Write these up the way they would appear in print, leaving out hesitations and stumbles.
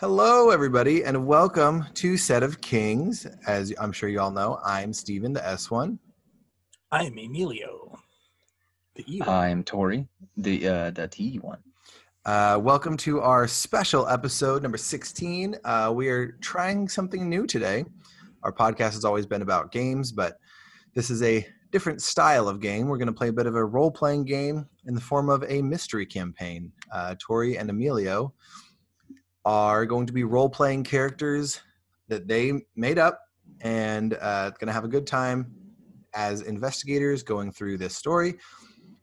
Hello, everybody, and welcome to Set of Kings. As I'm sure you all know, I'm Stephen, the S1. I'm Emilio, the E1. I'm Tori, the T one. Welcome to our special episode number 16. We are trying something new today. Our podcast has always been about games, but this is a different style of game. We're going to play a bit of a role-playing game in the form of a mystery campaign. Tori and Emilio are going to be role-playing characters that they made up, and going to have a good time as investigators going through this story.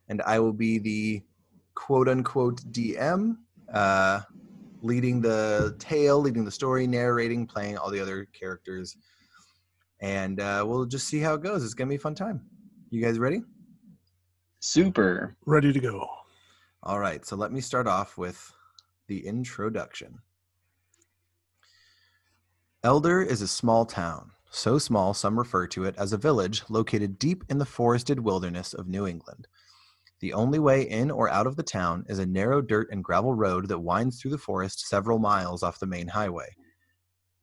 And I will be the quote-unquote DM, leading the tale, leading the story, narrating, playing all the other characters. And we'll just see how it goes. It's going to be a fun time. You guys ready? Super. Ready to go. All right, so let me start off with the introduction. Elder is a small town, so small some refer to it as a village located deep in the forested wilderness of New England. The only way in or out of the town is a narrow dirt and gravel road that winds through the forest several miles off the main highway.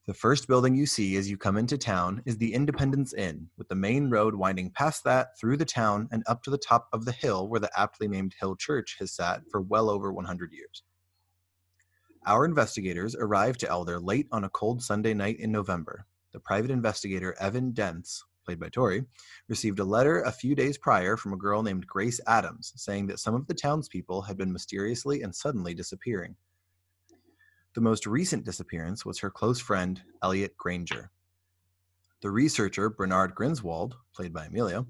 The first building you see as you come into town is the Independence Inn, with the main road winding past that, through the town, and up to the top of the hill where the aptly named Hill Church has sat for well over 100 years. Our investigators arrived to Elder late on a cold Sunday night in November. The private investigator, Evan Dentz, played by Tori, received a letter a few days prior from a girl named Grace Adams saying that some of the townspeople had been mysteriously and suddenly disappearing. The most recent disappearance was her close friend, Elliot Granger. The researcher, Bernard Grinswald, played by Emilio,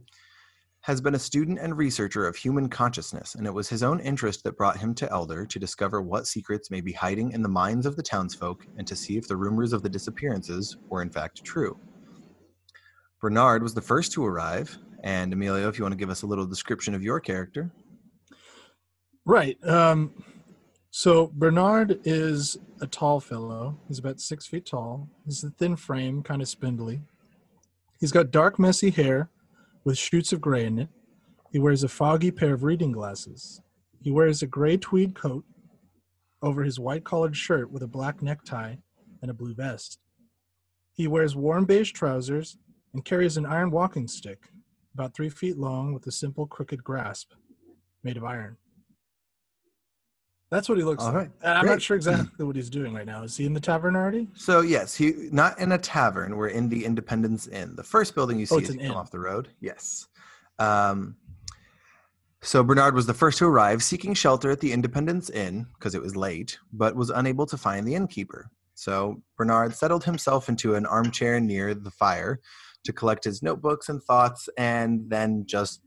has been a student and researcher of human consciousness, and it was his own interest that brought him to Elder to discover what secrets may be hiding in the minds of the townsfolk and to see if the rumors of the disappearances were in fact true. Bernard was the first to arrive, and Emilio, if you want to give us a little description of your character. Right. So Bernard is a tall fellow. He's about 6 feet tall. He's a thin frame, kind of spindly. He's got dark, messy hair with shoots of gray in it. He wears a foggy pair of reading glasses. He wears a gray tweed coat over his white-collared shirt with a black necktie and a blue vest. He wears warm beige trousers and carries an iron walking stick, about 3 feet long, with a simple crooked grasp made of iron. That's what he looks like. Right. And I'm not sure exactly what he's doing right now. Is he in the tavern already? So yes, he's not in a tavern. We're in the Independence Inn. The first building you see is come off the road. Yes. So Bernard was the first to arrive, seeking shelter at the Independence Inn because it was late, but was unable to find the innkeeper. So Bernard settled himself into an armchair near the fire to collect his notebooks and thoughts, and then just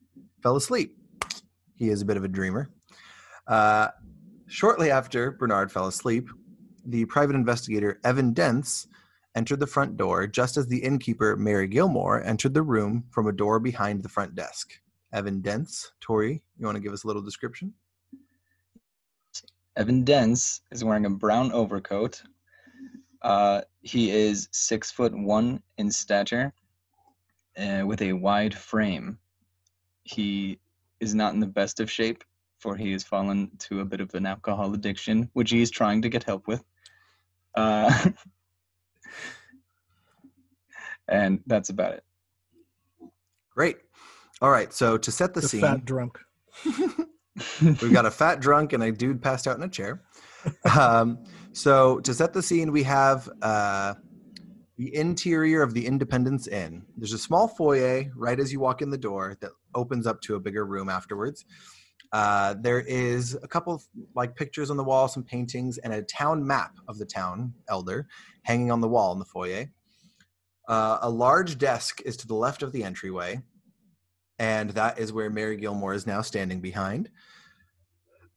fell asleep. He is a bit of a dreamer. Shortly after Bernard fell asleep, the private investigator, Evan Dentz, entered the front door just as the innkeeper, Mary Gilmore, entered the room from a door behind the front desk. Evan Dentz, Tori, you want to give us a little description? Evan Dentz is wearing a brown overcoat. He is 6'1" in stature, with a wide frame. He is not in the best of shape, for he has fallen to a bit of an alcohol addiction, which he is trying to get help with. And that's about it. Great. All right, so to set the scene... fat drunk. We've got a fat drunk and a dude passed out in a chair. So to set the scene, we have the interior of the Independence Inn. There's a small foyer right as you walk in the door that opens up to a bigger room afterwards. There is a couple of, pictures on the wall, some paintings, and a town map of the town, Elder, hanging on the wall in the foyer. A large desk is to the left of the entryway, and that is where Mary Gilmore is now standing behind.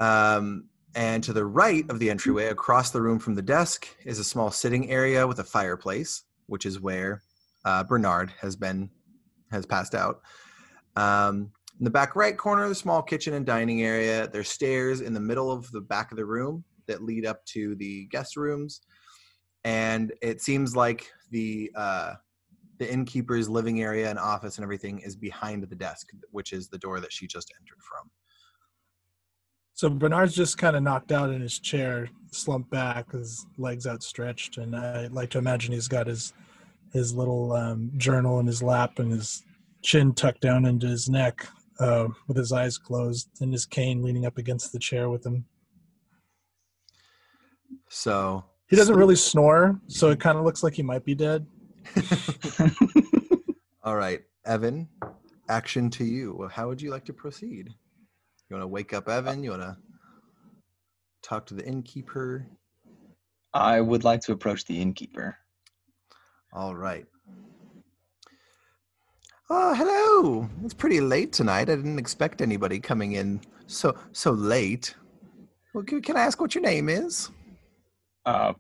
And to the right of the entryway, across the room from the desk, is a small sitting area with a fireplace, which is where Bernard has passed out. In the back right corner, the small kitchen and dining area. There's stairs in the middle of the back of the room that lead up to the guest rooms. And it seems like the innkeeper's living area and office and everything is behind the desk, which is the door that she just entered from. So Bernard's just kind of knocked out in his chair, slumped back, his legs outstretched, and I like to imagine he's got his little journal in his lap and his chin tucked down into his neck, with his eyes closed and his cane leaning up against the chair with him. So he doesn't really snore, so it kind of looks like he might be dead. All right, Evan, action to you. How would you like to proceed? You want to wake up Evan? You want to talk to the innkeeper? I would like to approach the innkeeper. All right. Oh, hello. It's pretty late tonight. I didn't expect anybody coming in so late. Well, can I ask what your name is? Oh,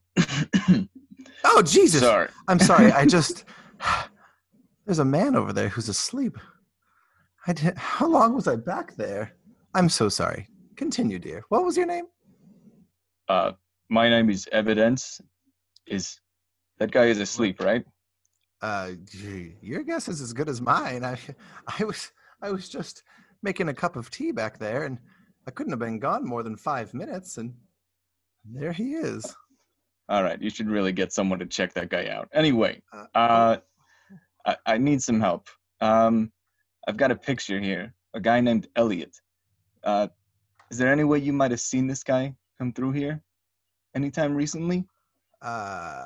Jesus. Sorry. I'm sorry. There's a man over there who's asleep. How long was I back there? I'm so sorry. Continue, dear. What was your name? My name is Evan Dentz. That guy is asleep, right? Your guess is as good as mine. I was just making a cup of tea back there, and I couldn't have been gone more than 5 minutes, and there he is. All right, you should really get someone to check that guy out. Anyway, I need some help. I've got a picture here, a guy named Elliot. Is there any way you might have seen this guy come through here anytime recently? I'm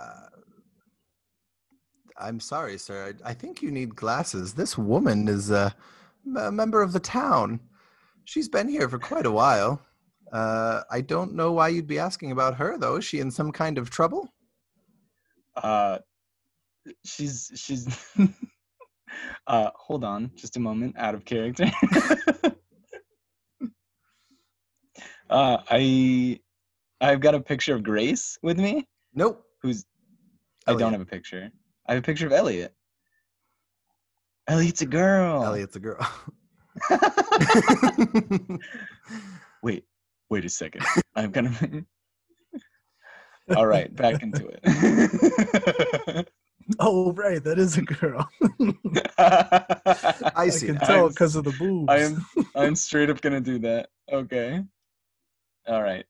sorry, sir. I think you need glasses. This woman is a member of the town. She's been here for quite a while. I don't know why you'd be asking about her, though. Is she in some kind of trouble? She's hold on just a moment, out of character. I've got a picture of Grace with me. Nope. Elliot. I don't have a picture. I have a picture of Elliot. Elliot's a girl. Elliot's a girl. Wait a second. I'm kind of... All right, back into it. Oh, right. That is a girl. I see. I can tell because of the boobs. I'm straight up going to do that. Okay. All right.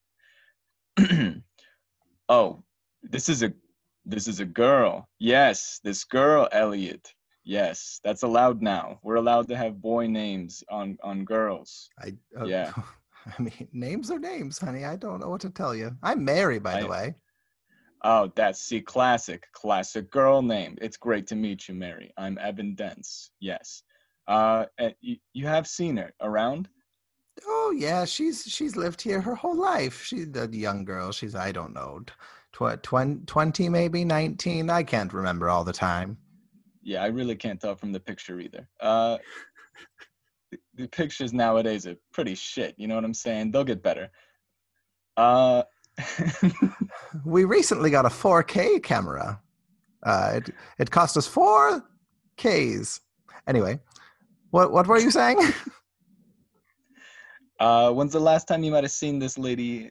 Oh, this is a girl. Yes, this girl, Elliot. Yes, that's allowed now. We're allowed to have boy names on girls. Yeah. I mean, names are names, honey. I don't know what to tell you. I'm Mary, by the way. Oh, classic girl name. It's great to meet you, Mary. I'm Evan Dentz. Yes. You have seen her around? Oh, yeah. She's lived here her whole life. She's a young girl. She's, I don't know, 20 maybe, 19. I can't remember all the time. Yeah, I really can't tell from the picture either. The pictures nowadays are pretty shit. You know what I'm saying? They'll get better. We recently got a 4K camera. It cost us 4Ks. Anyway, what were you saying? When's the last time you might have seen this lady,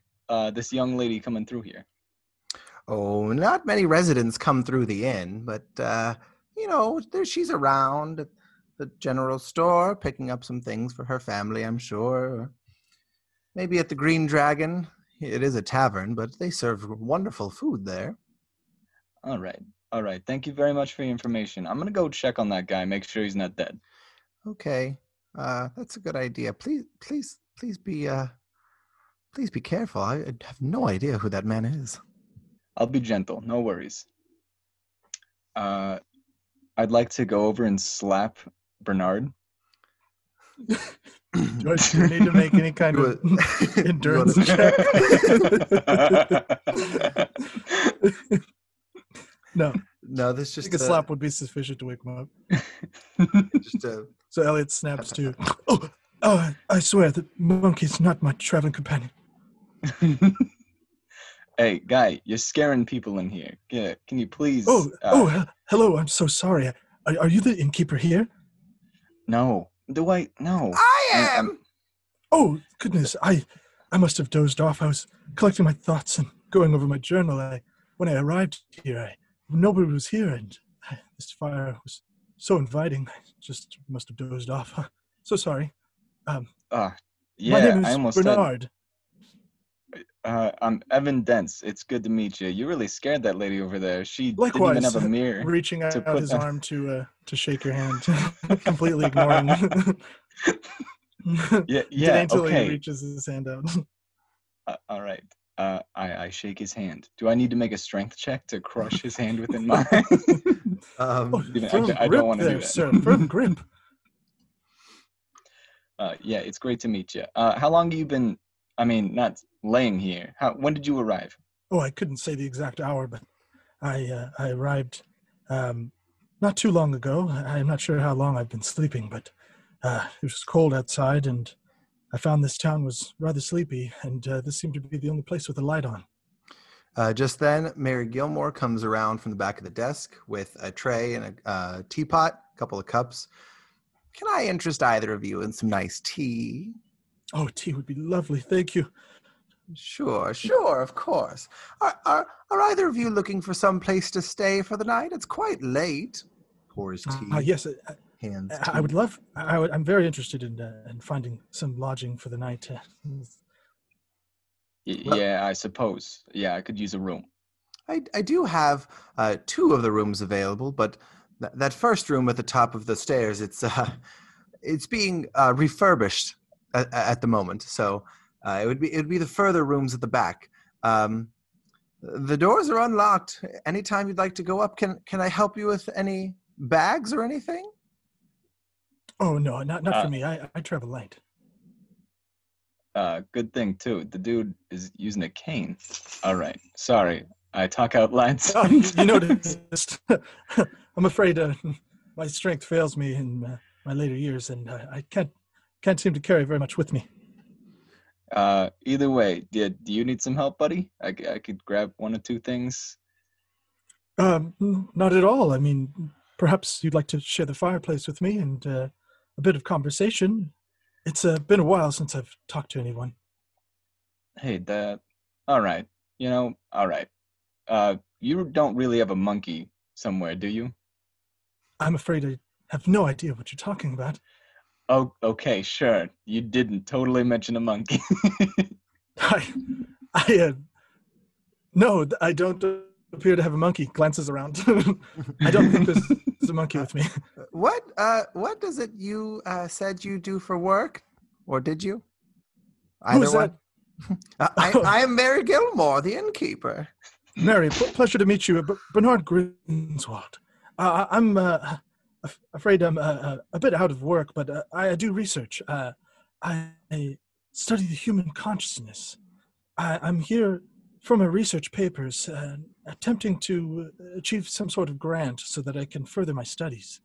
this young lady coming through here? Oh, not many residents come through the inn, but, you know, she's around at the general store, picking up some things for her family, I'm sure. Maybe at the Green Dragon. It is a tavern, but they serve wonderful food there. All right. Thank you very much for your information. I'm going to go check on that guy, make sure he's not dead. Okay. That's a good idea. Please be careful. I have no idea who that man is. I'll be gentle. No worries. I'd like to go over and slap Bernard. Do you need to make any kind of endurance check? No, this just... I think a slap would be sufficient to wake him up. So Elliot snaps too. Oh, I swear, the monkey's not my traveling companion. Hey, guy, you're scaring people in here. Yeah, can you please... hello, I'm so sorry. Are you the innkeeper here? No. No. I am! Oh, goodness, I must have dozed off. I was collecting my thoughts and going over my journal. When I arrived here, nobody was here, and this fire was so inviting. I just must have dozed off. So sorry. My name is Bernard. I'm Evan Dentz. It's good to meet you. You really scared that lady over there. She Likewise, didn't even have a mirror. Reaching out his arm to shake your hand, completely ignoring. Yeah. Until he reaches his hand out. All right. I shake his hand. Do I need to make a strength check to crush his hand within mine? I don't want to do that. Sir, firm grip. Yeah, it's great to meet you. How long have you been? I mean, not laying here. When did you arrive? Oh, I couldn't say the exact hour, but I arrived not too long ago. I'm not sure how long I've been sleeping, but it was cold outside, and I found this town was rather sleepy, and this seemed to be the only place with a light on. Just then, Mary Gilmore comes around from the back of the desk with a tray and a teapot, a couple of cups. Can I interest either of you in some nice tea? Oh, tea would be lovely. Thank you. Sure, of course. Are either of you looking for some place to stay for the night? It's quite late. Pours tea. Yes, hands. I would love. I'm very interested in finding some lodging for the night. Yeah, I suppose. Yeah, I could use a room. I do have two of the rooms available, but that first room at the top of the stairs, it's being refurbished at the moment, so it would be the further rooms at the back. The doors are unlocked. Anytime you'd like to go up, can I help you with any bags or anything? Oh no, not for me. I travel light. Good thing too. The dude is using a cane. All right, sorry, I talk out loud. You noticed. I'm afraid my strength fails me in my later years, and I can't seem to carry very much with me. Either way, do you need some help, buddy? I could grab one or two things. Not at all. I mean, perhaps you'd like to share the fireplace with me and a bit of conversation. It's been a while since I've talked to anyone. Hey, Dad. All right. All right. You don't really have a monkey somewhere, do you? I'm afraid I have no idea what you're talking about. Oh, okay, sure. You didn't totally mention a monkey. No, I don't appear to have a monkey. Glances around. I don't think there's a monkey with me. What does it you said you do for work? Or did you? Either one. I am Mary Gilmore, the innkeeper. Mary, pleasure to meet you. Bernard Grinswald. I'm... afraid I'm a bit out of work, but I do research. I study the human consciousness. I'm here for my research papers, attempting to achieve some sort of grant so that I can further my studies.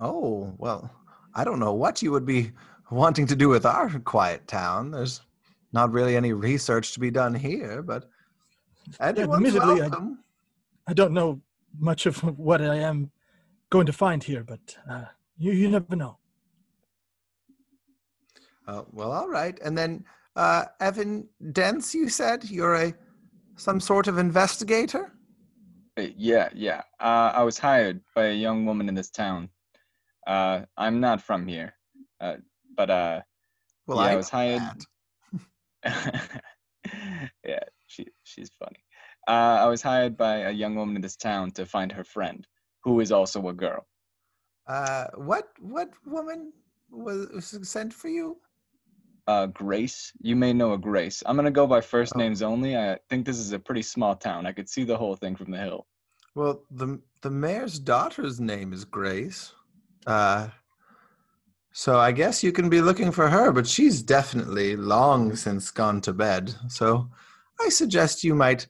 Oh, well, I don't know what you would be wanting to do with our quiet town. There's not really any research to be done here, but anyone's welcome. I don't know much of what I am going to find here, but you never know. Well, all right. And then Evan Dentz, you said you're some sort of investigator? Yeah. I was hired by a young woman in this town. I'm not from here, but well, yeah, I was hired. Yeah, she's funny. I was hired by a young woman in this town to find her friend, who is also a girl. What woman was sent for you? Grace. You may know a Grace. I'm going to go by first names only. I think this is a pretty small town. I could see the whole thing from the hill. Well, the mayor's daughter's name is Grace. So I guess you can be looking for her, but she's definitely long since gone to bed. So I suggest you might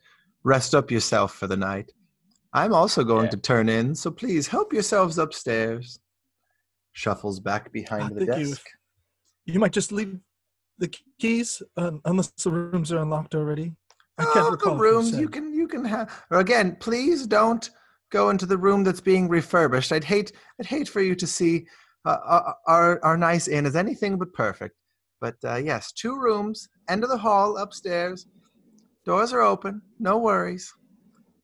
rest up yourself for the night. I'm also going to turn in, so please help yourselves upstairs. Shuffles back behind the desk. You might just leave the keys, unless the rooms are unlocked already. I can't recall the rooms you can have. Or again, please don't go into the room that's being refurbished. I'd hate for you to see our nice inn as anything but perfect. But yes, two rooms, end of the hall, upstairs. Doors are open. No worries.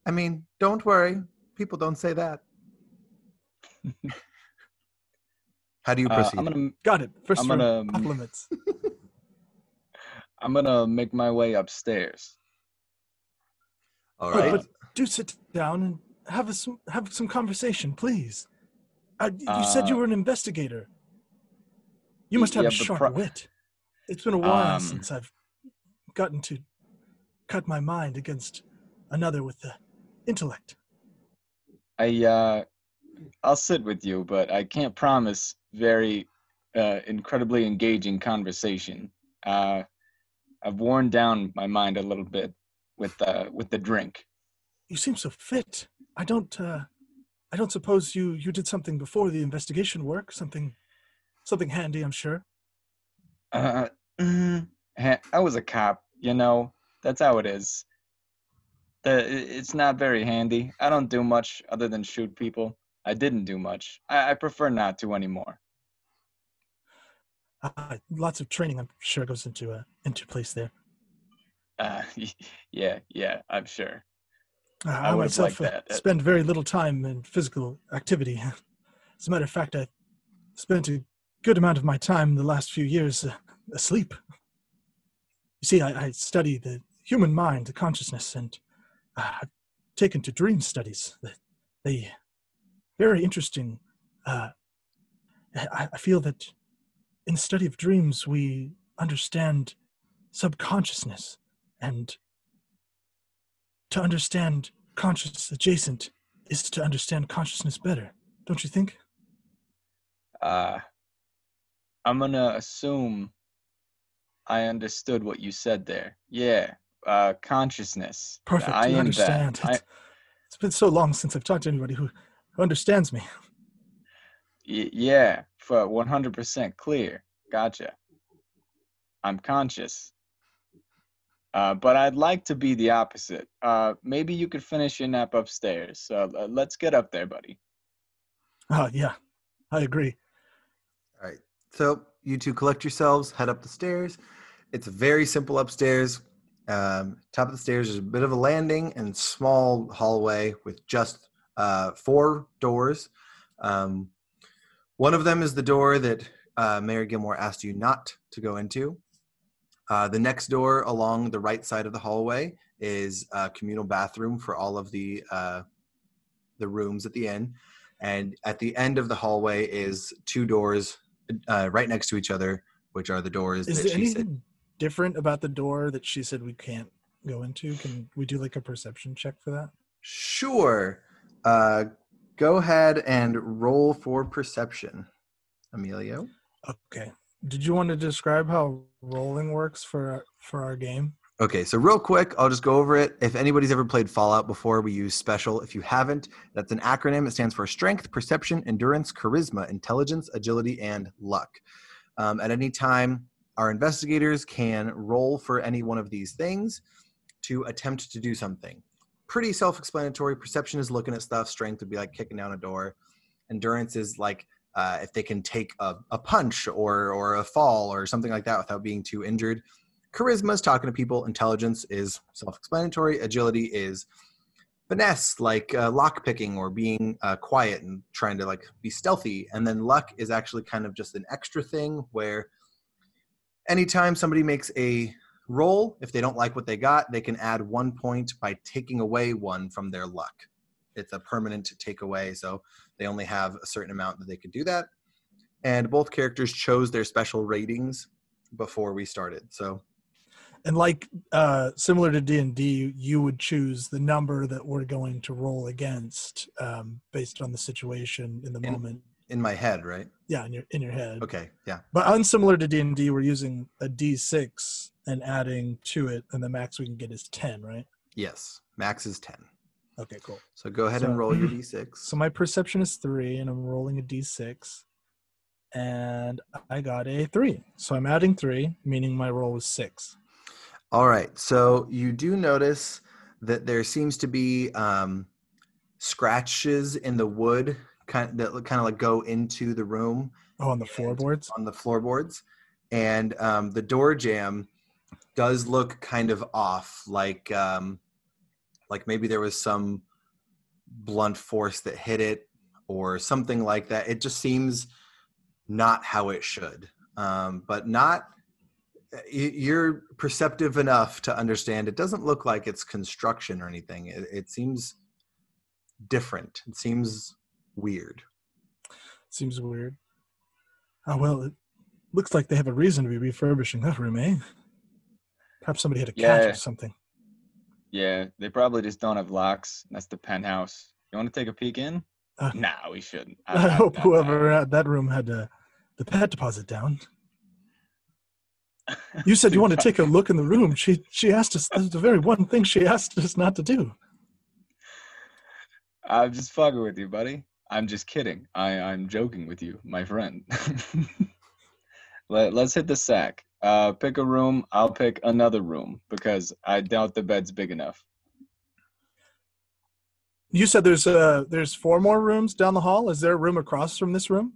I mean, don't worry. People don't say that. How do you proceed? Got it. First, I'm gonna, off limits. I'm going to make my way upstairs. All right. But do sit down and have some conversation, please. You said you were an investigator. You must have a sharp wit. It's been a while since I've gotten to cut my mind against another with the intellect. I'll sit with you, but I can't promise very incredibly engaging conversation. I've worn down my mind a little bit with the drink. You seem so fit. I don't suppose you did something before the investigation work, something handy, I'm sure. I was a cop, you know. That's how it is. It's not very handy. I don't do much other than shoot people. I didn't do much. I prefer not to anymore. Lots of training, I'm sure, goes into place there. Yeah, I'm sure. I myself spend very little time in physical activity. As a matter of fact, I spent a good amount of my time the last few years asleep. You see, I study the human mind, the consciousness, and I've taken to dream studies. They very interesting. I feel that in the study of dreams, we understand subconsciousness, and to understand conscious adjacent is to understand consciousness better. Don't you think? I'm going to assume I understood what you said there. Yeah, consciousness. Perfect, I understand. It's been so long since I've talked to anybody who understands me. Yeah, for 100% clear. Gotcha. I'm conscious. But I'd like to be the opposite. Maybe you could finish your nap upstairs. Let's get up there, buddy. Yeah, I agree. All right. So you two collect yourselves, head up the stairs. It's a very simple upstairs. Top of the stairs is a bit of a landing and small hallway with just 4 doors. One of them is the door that Mary Gilmore asked you not to go into. The next door along the right side of the hallway is a communal bathroom for all of the rooms at the inn. And at the end of the hallway is 2 doors right next to each other, which are the doors that she said. Is there anything different about the door that she said we can't go into? Can we do like a perception check for that? Sure. Go ahead and roll for perception, Emilio. Okay. Did you want to describe how rolling works for our game? Okay, so real quick, I'll just go over it. If anybody's ever played Fallout before, we use SPECIAL. If you haven't, that's an acronym. It stands for Strength, Perception, Endurance, Charisma, Intelligence, Agility, and Luck. At any time, our investigators can roll for any one of these things to attempt to do something. Pretty self-explanatory. Perception is looking at stuff. Strength would be like kicking down a door. Endurance is like if they can take a punch or a fall or something like that without being too injured. Charisma is talking to people. Intelligence is self-explanatory. Agility is finesse, like lockpicking or being quiet and trying to like be stealthy. And then luck is actually kind of just an extra thing where anytime somebody makes a roll, if they don't like what they got, they can add 1 point by taking away 1 from their luck. It's a permanent takeaway, so they only have a certain amount that they could do that. And both characters chose their special ratings before we started, so... And like, similar to D&D, you would choose the number that we're going to roll against based on the situation in the moment. In my head, right? Yeah, in your head. Okay, yeah. But unsimilar to D&D, we're using a D6 and adding to it, and the max we can get is 10, right? Yes, max is 10. Okay, cool. So go ahead and roll your D6. So my perception is 3, and I'm rolling a D6. And I got a 3. So I'm adding 3, meaning my roll was 6. All right, so you do notice that there seems to be scratches in the wood that kind of like go into the room. Oh, on the floorboards? On the floorboards. And the door jamb does look kind of off, like maybe there was some blunt force that hit it or something like that. It just seems not how it should, but not you're perceptive enough to understand it doesn't look like it's construction or anything. It seems different. It seems weird. Seems weird. Oh, well, it looks like they have a reason to be refurbishing that room, eh? Perhaps somebody had a cat or something. Yeah, they probably just don't have locks. That's the penthouse. You want to take a peek in? No, we shouldn't. I hope whoever had that room had the pet deposit down. You said you wanted to take a look in the room. She asked us. That's the very one thing she asked us not to do. I'm just fucking with you, buddy. I'm just kidding. I'm joking with you, my friend. Let's hit the sack. Pick a room. I'll pick another room because I doubt the bed's big enough. You said there's four more rooms down the hall. Is there a room across from this room?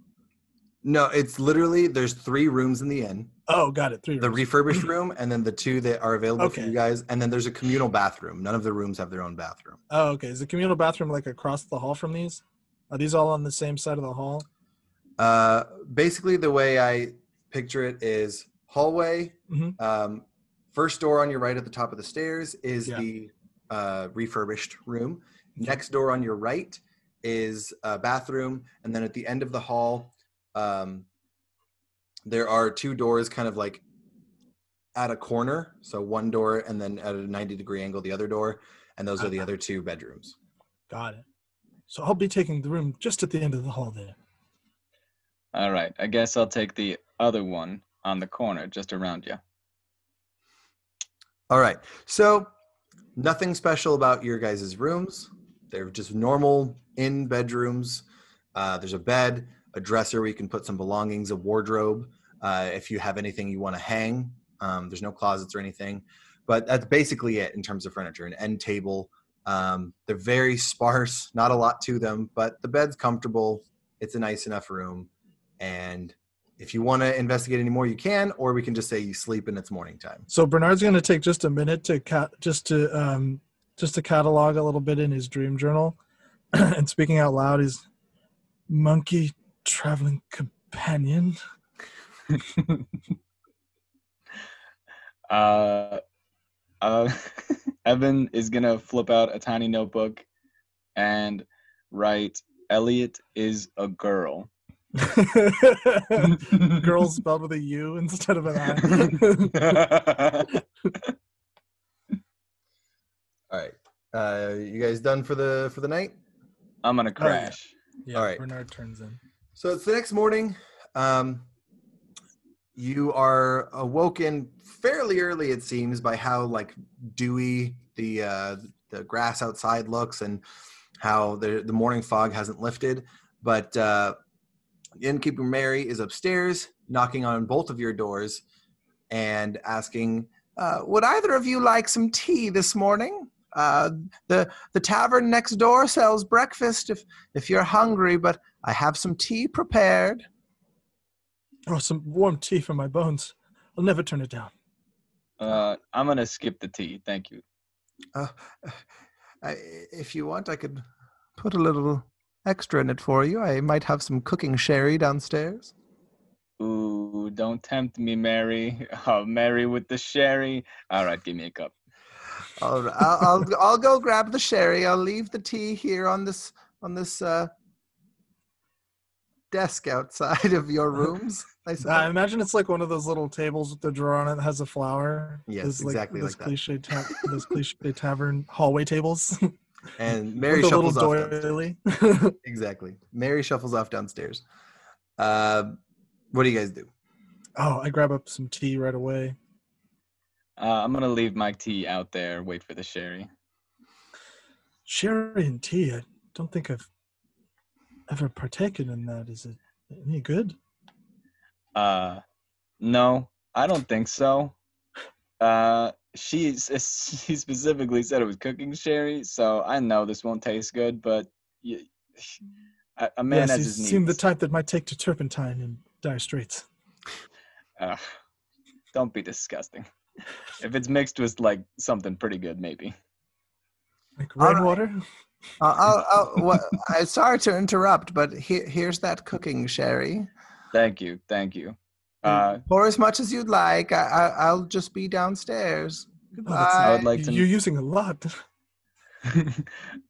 No, it's literally there's three rooms in the inn. Oh, got it. Three rooms. The refurbished room and then the two that are available for you guys. And then there's a communal bathroom. None of the rooms have their own bathroom. Oh, okay. Is the communal bathroom like across the hall from these? Are these all on the same side of the hall? Basically, the way I picture it is hallway. Mm-hmm. First door on your right at the top of the stairs is the refurbished room. Next door on your right is a bathroom. And then at the end of the hall, there are two doors kind of like at a corner. So one door and then at a 90-degree angle, the other door. And those are the other two bedrooms. Got it. So I'll be taking the room just at the end of the hall there. All right. I guess I'll take the other one on the corner just around you. All right. So nothing special about your guys' rooms. They're just normal inn bedrooms. There's a bed, a dresser where you can put some belongings, a wardrobe. If you have anything you want to hang, there's no closets or anything, but that's basically it in terms of furniture. An end table. They're very sparse, not a lot to them, but the bed's comfortable. It's a nice enough room. And if you want to investigate any more, you can, or we can just say you sleep and it's morning time. So Bernard's going to take just a minute to just to catalog a little bit in his dream journal. And speaking out loud is monkey traveling companion. Evan is going to flip out a tiny notebook and write, Elliot is a girl. Girl spelled with a U instead of an I. All right. You guys done for the night? I'm going to crash. Yeah, all right. Bernard turns in. So it's the next morning. You are awoken fairly early, it seems, by how like dewy the grass outside looks and how the morning fog hasn't lifted. But innkeeper Mary is upstairs, knocking on both of your doors and asking, "Would either of you like some tea this morning? The tavern next door sells breakfast if you're hungry, but I have some tea prepared." Oh, some warm tea for my bones. I'll never turn it down. I'm going to skip the tea. Thank you. If you want, I could put a little extra in it for you. I might have some cooking sherry downstairs. Ooh, don't tempt me, Mary. Oh, Mary with the sherry. All right, give me a cup. All right, I'll go grab the sherry. I'll leave the tea here on this desk outside of your rooms. I imagine it's like one of those little tables with the drawer on it that has a flower. Yes, it's exactly like cliche that. Those cliche tavern hallway tables. And Mary shuffles off downstairs. Exactly. Mary shuffles off downstairs. What do you guys do? Oh, I grab up some tea right away. I'm going to leave my tea out there. Wait for the sherry. Sherry and tea. I don't think I've ever partaken in that. Is it any good? No, I don't think so. She specifically said it was cooking sherry, so I know this won't taste good, but a man has his needs. You seem the type that might take to turpentine in dire straits. Don't be disgusting. If it's mixed with like something pretty good, maybe. Like rainwater? I'm sorry to interrupt, but here's that cooking sherry. Thank you. Pour as much as you'd like. I'll just be downstairs. Goodbye. I would like to... You're using a lot.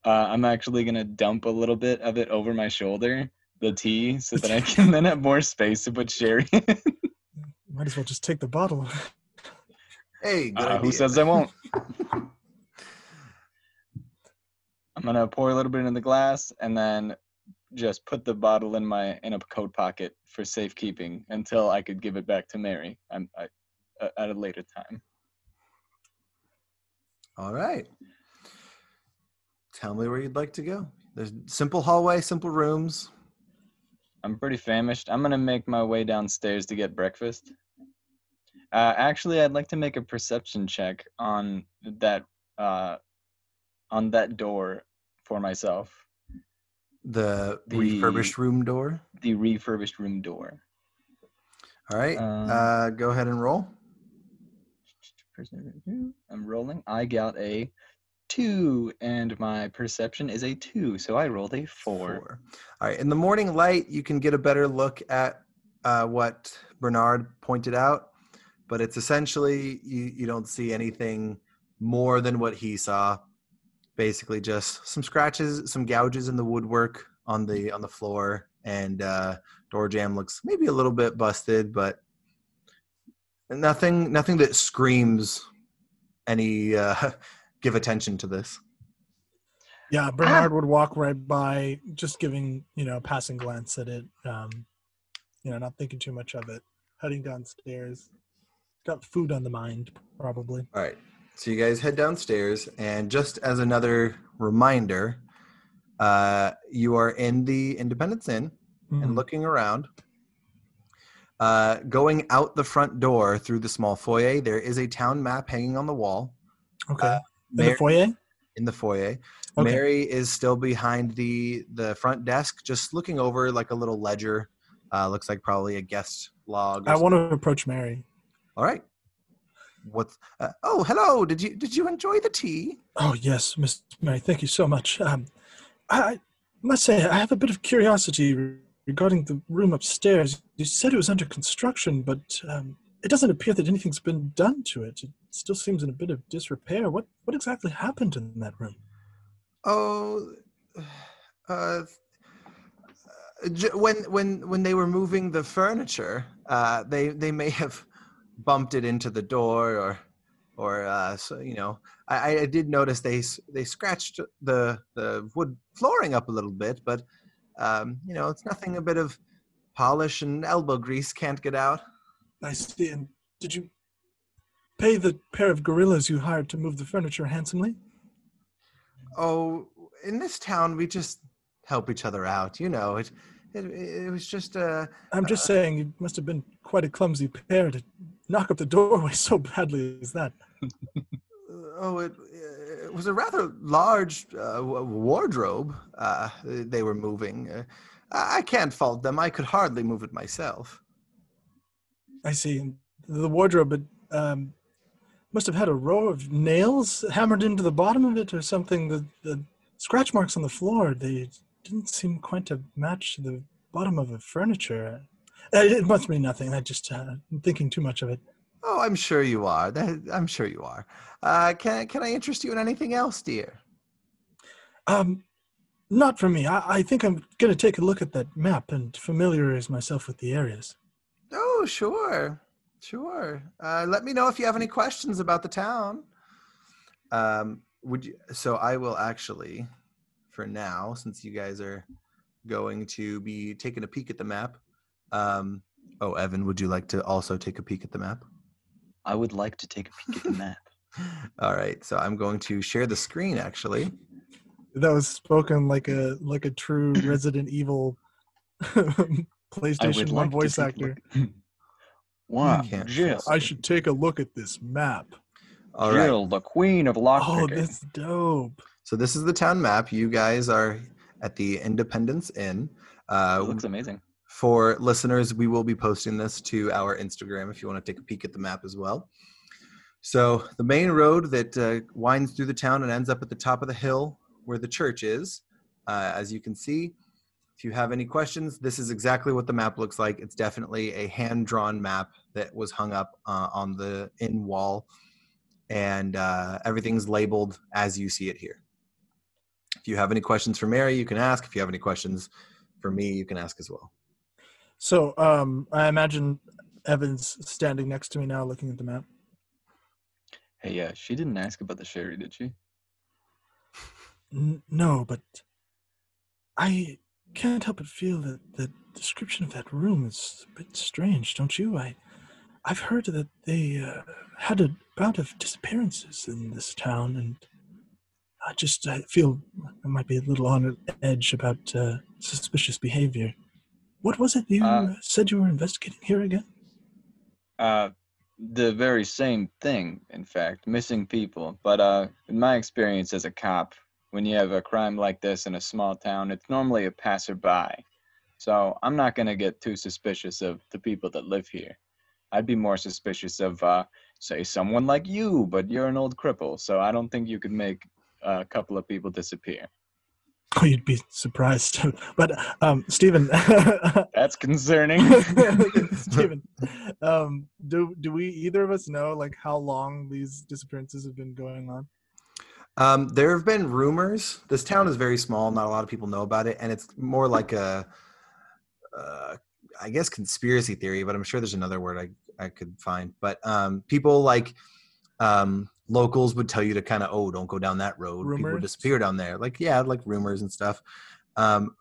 I'm actually going to dump a little bit of it over my shoulder, the tea, so that I can then have more space to put sherry in. Might as well just take the bottle. Hey, good idea. Who says I won't? I'm going to pour a little bit in the glass and then just put the bottle in a coat pocket for safekeeping until I could give it back to Mary at a later time. All right. Tell me where you'd like to go. There's simple hallway, simple rooms. I'm pretty famished. I'm going to make my way downstairs to get breakfast. Actually, I'd like to make a perception check on that door for myself. The refurbished room door? The refurbished room door. All right. Go ahead and roll. I'm rolling. I got a 2, and my perception is a 2, so I rolled a 4. All right. In the morning light, you can get a better look at what Bernard pointed out, but it's essentially you don't see anything more than what he saw. Basically, just some scratches, some gouges in the woodwork on the floor, and door jamb looks maybe a little bit busted, but nothing that screams any. Give attention to this. Yeah, Bernard would walk right by, just giving a passing glance at it, not thinking too much of it. Heading downstairs, got food on the mind probably. All right, so you guys head downstairs, and just as another reminder, you are in the Independence Inn and looking around. Going out the front door through the small foyer, there is a town map hanging on the wall. Okay. In the foyer. Okay. Mary is still behind the front desk, just looking over like a little ledger. Looks like probably a guest log. I want to approach Mary. All right. What's? Oh, hello. Did you enjoy the tea? Oh yes, Miss Mary. Thank you so much. I must say I have a bit of curiosity regarding the room upstairs. You said it was under construction, but it doesn't appear that anything's been done to it. It still seems in a bit of disrepair. What exactly happened in that room? Oh, when they were moving the furniture, they may have bumped it into the door, I did notice they scratched the wood flooring up a little bit, but it's nothing. A bit of polish and elbow grease can't get out. I see. And did you pay the pair of gorillas you hired to move the furniture handsomely? Oh, in this town, we just help each other out. It was just a... I'm just saying, you must have been quite a clumsy pair to knock up the doorway so badly as that. Oh, it was a rather large wardrobe they were moving. I can't fault them. I could hardly move it myself. I see. The wardrobe must have had a row of nails hammered into the bottom of it or something. The scratch marks on the floor, they didn't seem quite to match the bottom of the furniture. It must mean nothing. I just am thinking too much of it. Oh, I'm sure you are. I'm sure you are. Can I interest you in anything else, dear? Not for me. I think I'm going to take a look at that map and familiarize myself with the areas. Oh, sure. Let me know if you have any questions about the town. So I will actually, for now, since you guys are going to be taking a peek at the map. Evan, would you like to also take a peek at the map? I would like to take a peek at the map. All right, so I'm going to share the screen, actually. That was spoken like a true Resident Evil PlayStation 1 voice actor. Wow. I should take a look at this map. All right. Jill, the queen of lockpicking. Oh, that's dope. So this is the town map. You guys are at the Independence Inn. It looks amazing. For listeners, we will be posting this to our Instagram if you want to take a peek at the map as well. So the main road that winds through the town and ends up at the top of the hill where the church is, as you can see. If you have any questions, this is exactly what the map looks like. It's definitely a hand-drawn map that was hung up on the inn wall, and everything's labeled as you see it here. If you have any questions for Mary, you can ask. If you have any questions for me, you can ask as well. So I imagine Evan's standing next to me now looking at the map. Hey, yeah, she didn't ask about the sherry, did she? No, but I can't help but feel that the description of that room is a bit strange, don't you? I've heard that they had a bout of disappearances in this town, and I feel I might be a little on edge about suspicious behavior. What was it you said you were investigating here again? The very same thing, in fact, missing people. But in my experience as a cop, when you have a crime like this in a small town, it's normally a passerby. So I'm not going to get too suspicious of the people that live here. I'd be more suspicious of, say, someone like you, but you're an old cripple, so I don't think you could make a couple of people disappear. Oh, you'd be surprised. But, Stephen... That's concerning. Stephen, do we, either of us, know, like, how long these disappearances have been going on? There have been rumors. This town is very small. Not a lot of people know about it. And it's more like a, I guess, conspiracy theory, but I'm sure there's another word I could find. But people like locals would tell you to kind of, oh, don't go down that road. Rumors? People disappear down there. Like, yeah, like rumors and stuff.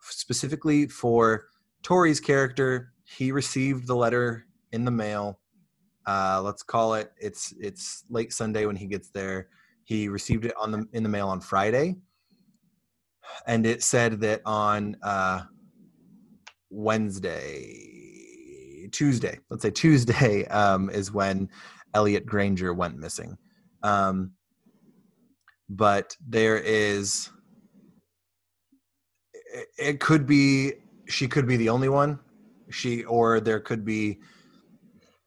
Specifically for Tori's character, he received the letter in the mail. Let's call it, it's late Sunday when he gets there. He received it in the mail on Friday, and it said that on Tuesday, is when Elliot Granger went missing. But there is, it could be, she could be the only one, or there could be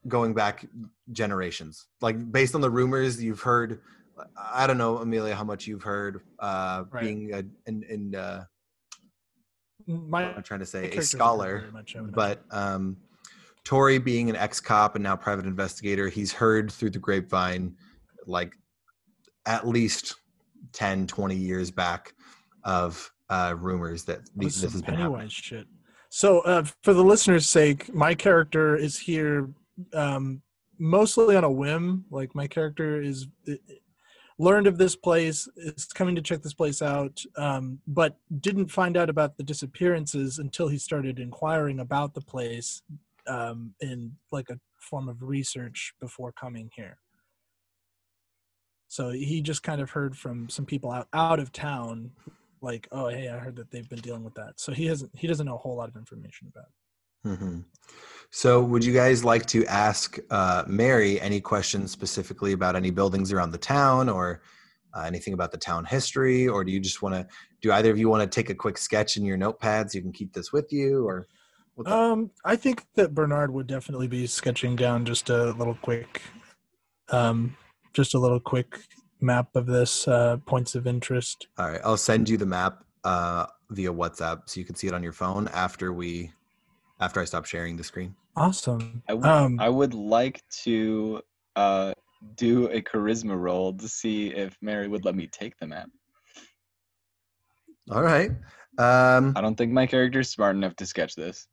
going back generations. Like, based on the rumors you've heard, I don't know, Amelia, how much you've heard right. Being a scholar, but Tori being an ex-cop and now private investigator, he's heard through the grapevine, like, at least 10, 20 years back of rumors that this has been happening. Shit. So for the listeners' sake, my character is here mostly on a whim. Like, my character is... learned of this place, is coming to check this place out, but didn't find out about the disappearances until he started inquiring about the place in like a form of research before coming here. So he just kind of heard from some people out of town, like, oh, hey, I heard that they've been dealing with that. So he doesn't know a whole lot of information about it. Mm-hmm. So would you guys like to ask Mary any questions specifically about any buildings around the town or anything about the town history? Or do either of you want to take a quick sketch in your notepads? You can keep this with you, or? I think that Bernard would definitely be sketching down just a little quick map of this points of interest. All right. I'll send you the map via WhatsApp so you can see it on your phone after I stop sharing the screen. Awesome. I would like to do a charisma roll to see if Mary would let me take the map. All right. I don't think my character's smart enough to sketch this.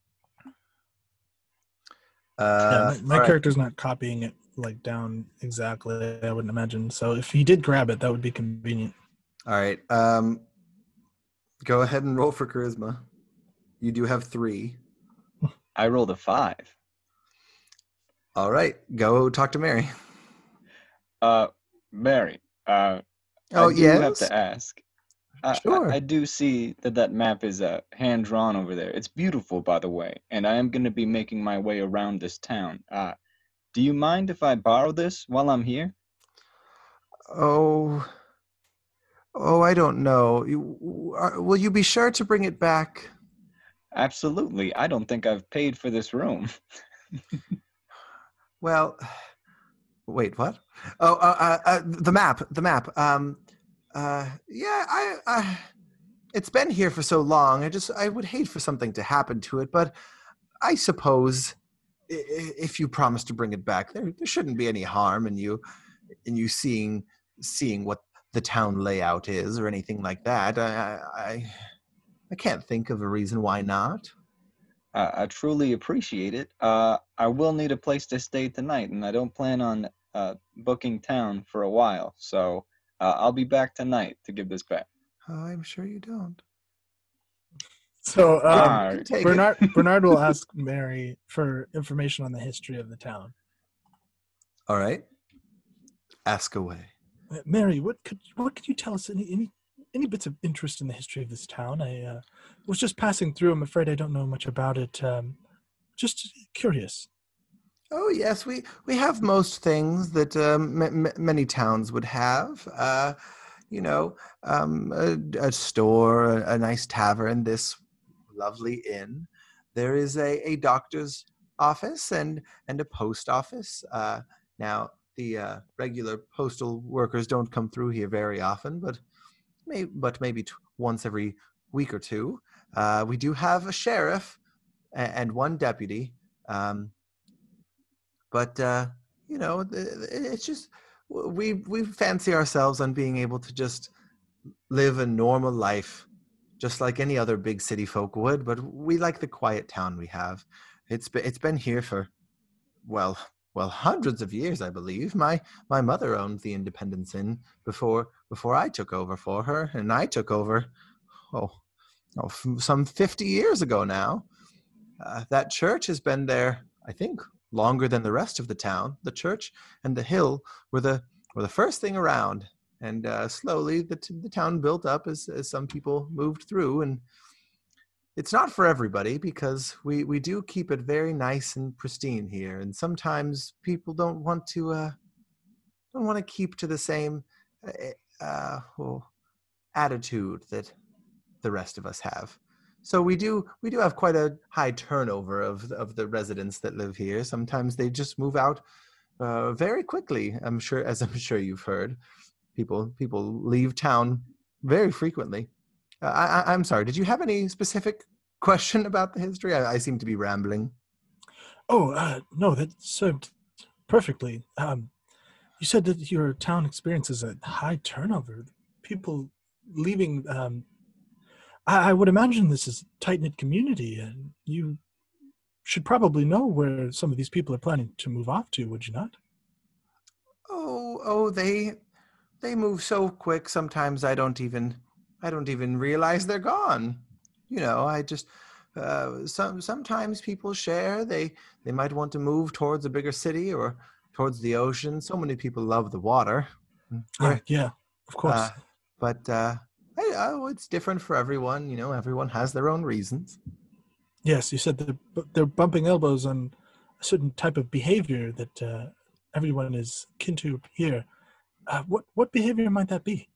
My character's not copying it like down exactly, I wouldn't imagine. So if he did grab it, that would be convenient. All right. Go ahead and roll for charisma. You do have 3. I rolled a 5. All right, go talk to Mary. Mary, I have to ask. Sure. I do see that map is hand-drawn over there. It's beautiful, by the way, and I am going to be making my way around this town. Do you mind if I borrow this while I'm here? Oh, I don't know. Will you be sure to bring it back? Absolutely. I don't think I've paid for this room. Well, wait, what? Oh, the map. Yeah, I It's been here for so long. I would hate for something to happen to it, but I suppose if you promise to bring it back, there shouldn't be any harm in you seeing what the town layout is or anything like that. I can't think of a reason why not. I truly appreciate it. I will need a place to stay tonight, and I don't plan on booking town for a while, so I'll be back tonight to give this back. I'm sure you don't. So Bernard will ask Mary for information on the history of the town. All right. Ask away. Mary, what could you tell us? Any bits of interest in the history of this town? I was just passing through. I'm afraid I don't know much about it. Just curious. Oh, yes. We have most things that many towns would have. A store, a nice tavern, this lovely inn. There is a doctor's office and a post office. Now, the regular postal workers don't come through here very often, but maybe once every week or two. We do have a sheriff and one deputy. It's just, we fancy ourselves on being able to just live a normal life, just like any other big city folk would, but we like the quiet town we have. It's been here for, well, hundreds of years, I believe. My mother owned the Independence Inn before I took over for her, and I took over, some 50 years ago now. That church has been there, I think, longer than the rest of the town. The church and the hill were the first thing around, and slowly the town built up as some people moved through. And it's not for everybody, because we do keep it very nice and pristine here, and sometimes people don't want to keep to the same attitude that the rest of us have. So we do have quite a high turnover of the residents that live here. Sometimes they just move out very quickly. I'm sure you've heard, people leave town very frequently. I'm sorry, did you have any specific question about the history? I seem to be rambling. Oh, no, that served perfectly. You said that your town experiences a high turnover. People leaving. I would imagine this is a tight-knit community, and you should probably know where some of these people are planning to move off to, would you not? Oh, they move so quick sometimes I don't even realize they're gone. You know, I just, sometimes people share. They might want to move towards a bigger city or towards the ocean. So many people love the water. Yeah, of course. But it's different for everyone. You know, everyone has their own reasons. Yes, you said they're bumping elbows on a certain type of behavior that everyone is kin to here. What behavior might that be?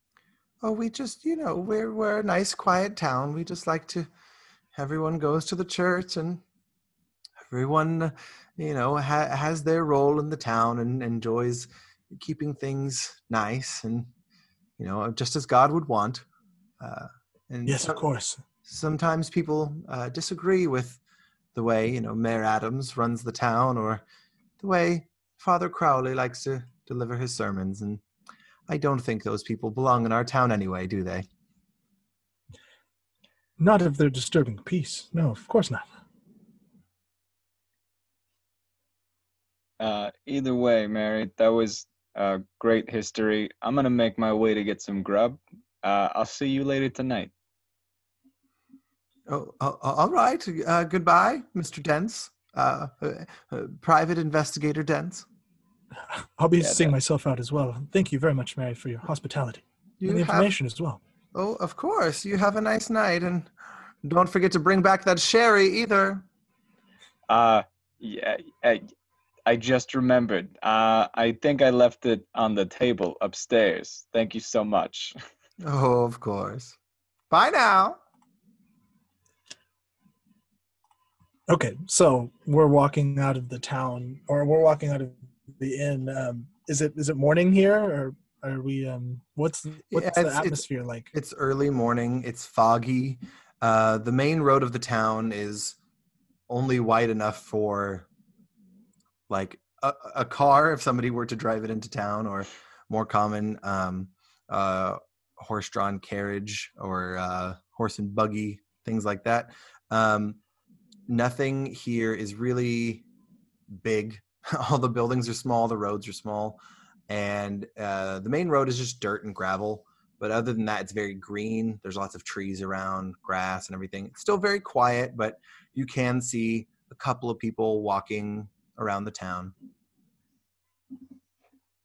Oh, we just, you know, we're a nice, quiet town. We just like to, everyone goes to the church, and everyone, you know, has their role in the town and enjoys keeping things nice and, you know, just as God would want. And yes, of course. Sometimes people disagree with the way, you know, Mayor Adams runs the town or the way Father Crowley likes to deliver his sermons, and I don't think those people belong in our town anyway, do they? Not if they're disturbing peace. No, of course not. Either way, Mary, that was great history. I'm going to make my way to get some grub. I'll see you later tonight. Oh, all right. Goodbye, Mr. Dentz. Private Investigator Dentz. I'll be seeing myself out as well. Thank you very much, Mary, for your hospitality and the information as well. Oh, of course. You have a nice night, and don't forget to bring back that sherry either. Yeah, I just remembered. I think I left it on the table upstairs. Thank you so much. Oh, of course. Bye now. Okay, so we're walking out of the town, or we're walking out of the inn. Is it morning here, or Are we? What's the atmosphere like? It's early morning. It's foggy. The main road of the town is only wide enough for like a car if somebody were to drive it into town, or more common horse-drawn carriage or horse and buggy, things like that. Nothing here is really big. All the buildings are small, the roads are small, and the main road is just dirt and gravel. But other than that, it's very green. There's lots of trees around, grass and everything. It's still very quiet, but you can see a couple of people walking around the town.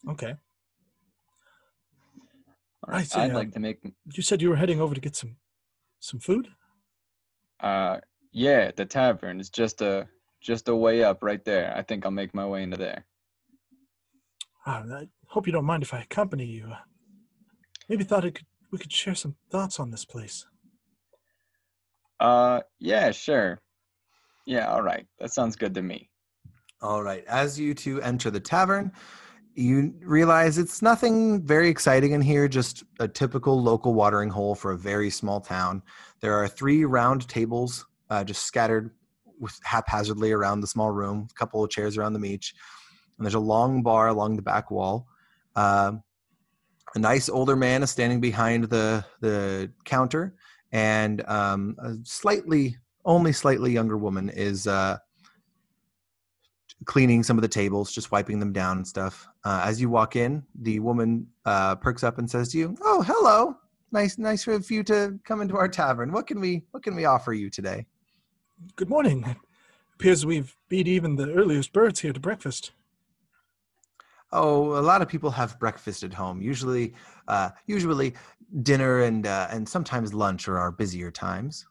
Okay. All right. So, I'd like to make... You said you were heading over to get some food? Yeah, the tavern is just a way up right there. I think I'll make my way into there. I hope you don't mind if I accompany you. Maybe we could share some thoughts on this place. Yeah, sure. Yeah, all right. That sounds good to me. All right. As you two enter the tavern, you realize it's nothing very exciting in here, just a typical local watering hole for a very small town. There are 3 round tables just scattered haphazardly around the small room, a couple of chairs around them each. And there's a long bar along the back wall. A nice older man is standing behind the counter, and a only slightly younger woman is cleaning some of the tables, just wiping them down and stuff. As you walk in, the woman perks up and says to you, "Oh, hello! Nice of you to come into our tavern. What can we offer you today?" "Good morning. It appears we've beat even the earliest birds here to breakfast." "Oh, a lot of people have breakfast at home. Usually dinner and sometimes lunch are our busier times.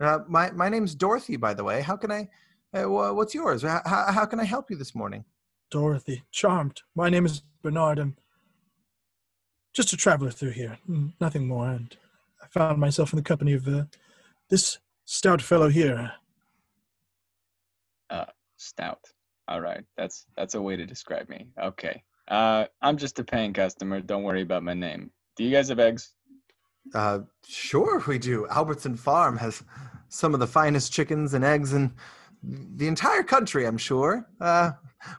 My name's Dorothy, by the way. How can I? What's yours? How can I help you this morning?" "Dorothy, charmed. My name is Bernard. I'm just a traveler through here, nothing more. And I found myself in the company of this stout fellow here." Stout. All right, that's a way to describe me. Okay, I'm just a paying customer. Don't worry about my name. Do you guys have eggs? Sure we do. Albertson Farm has some of the finest chickens and eggs in the entire country, I'm sure.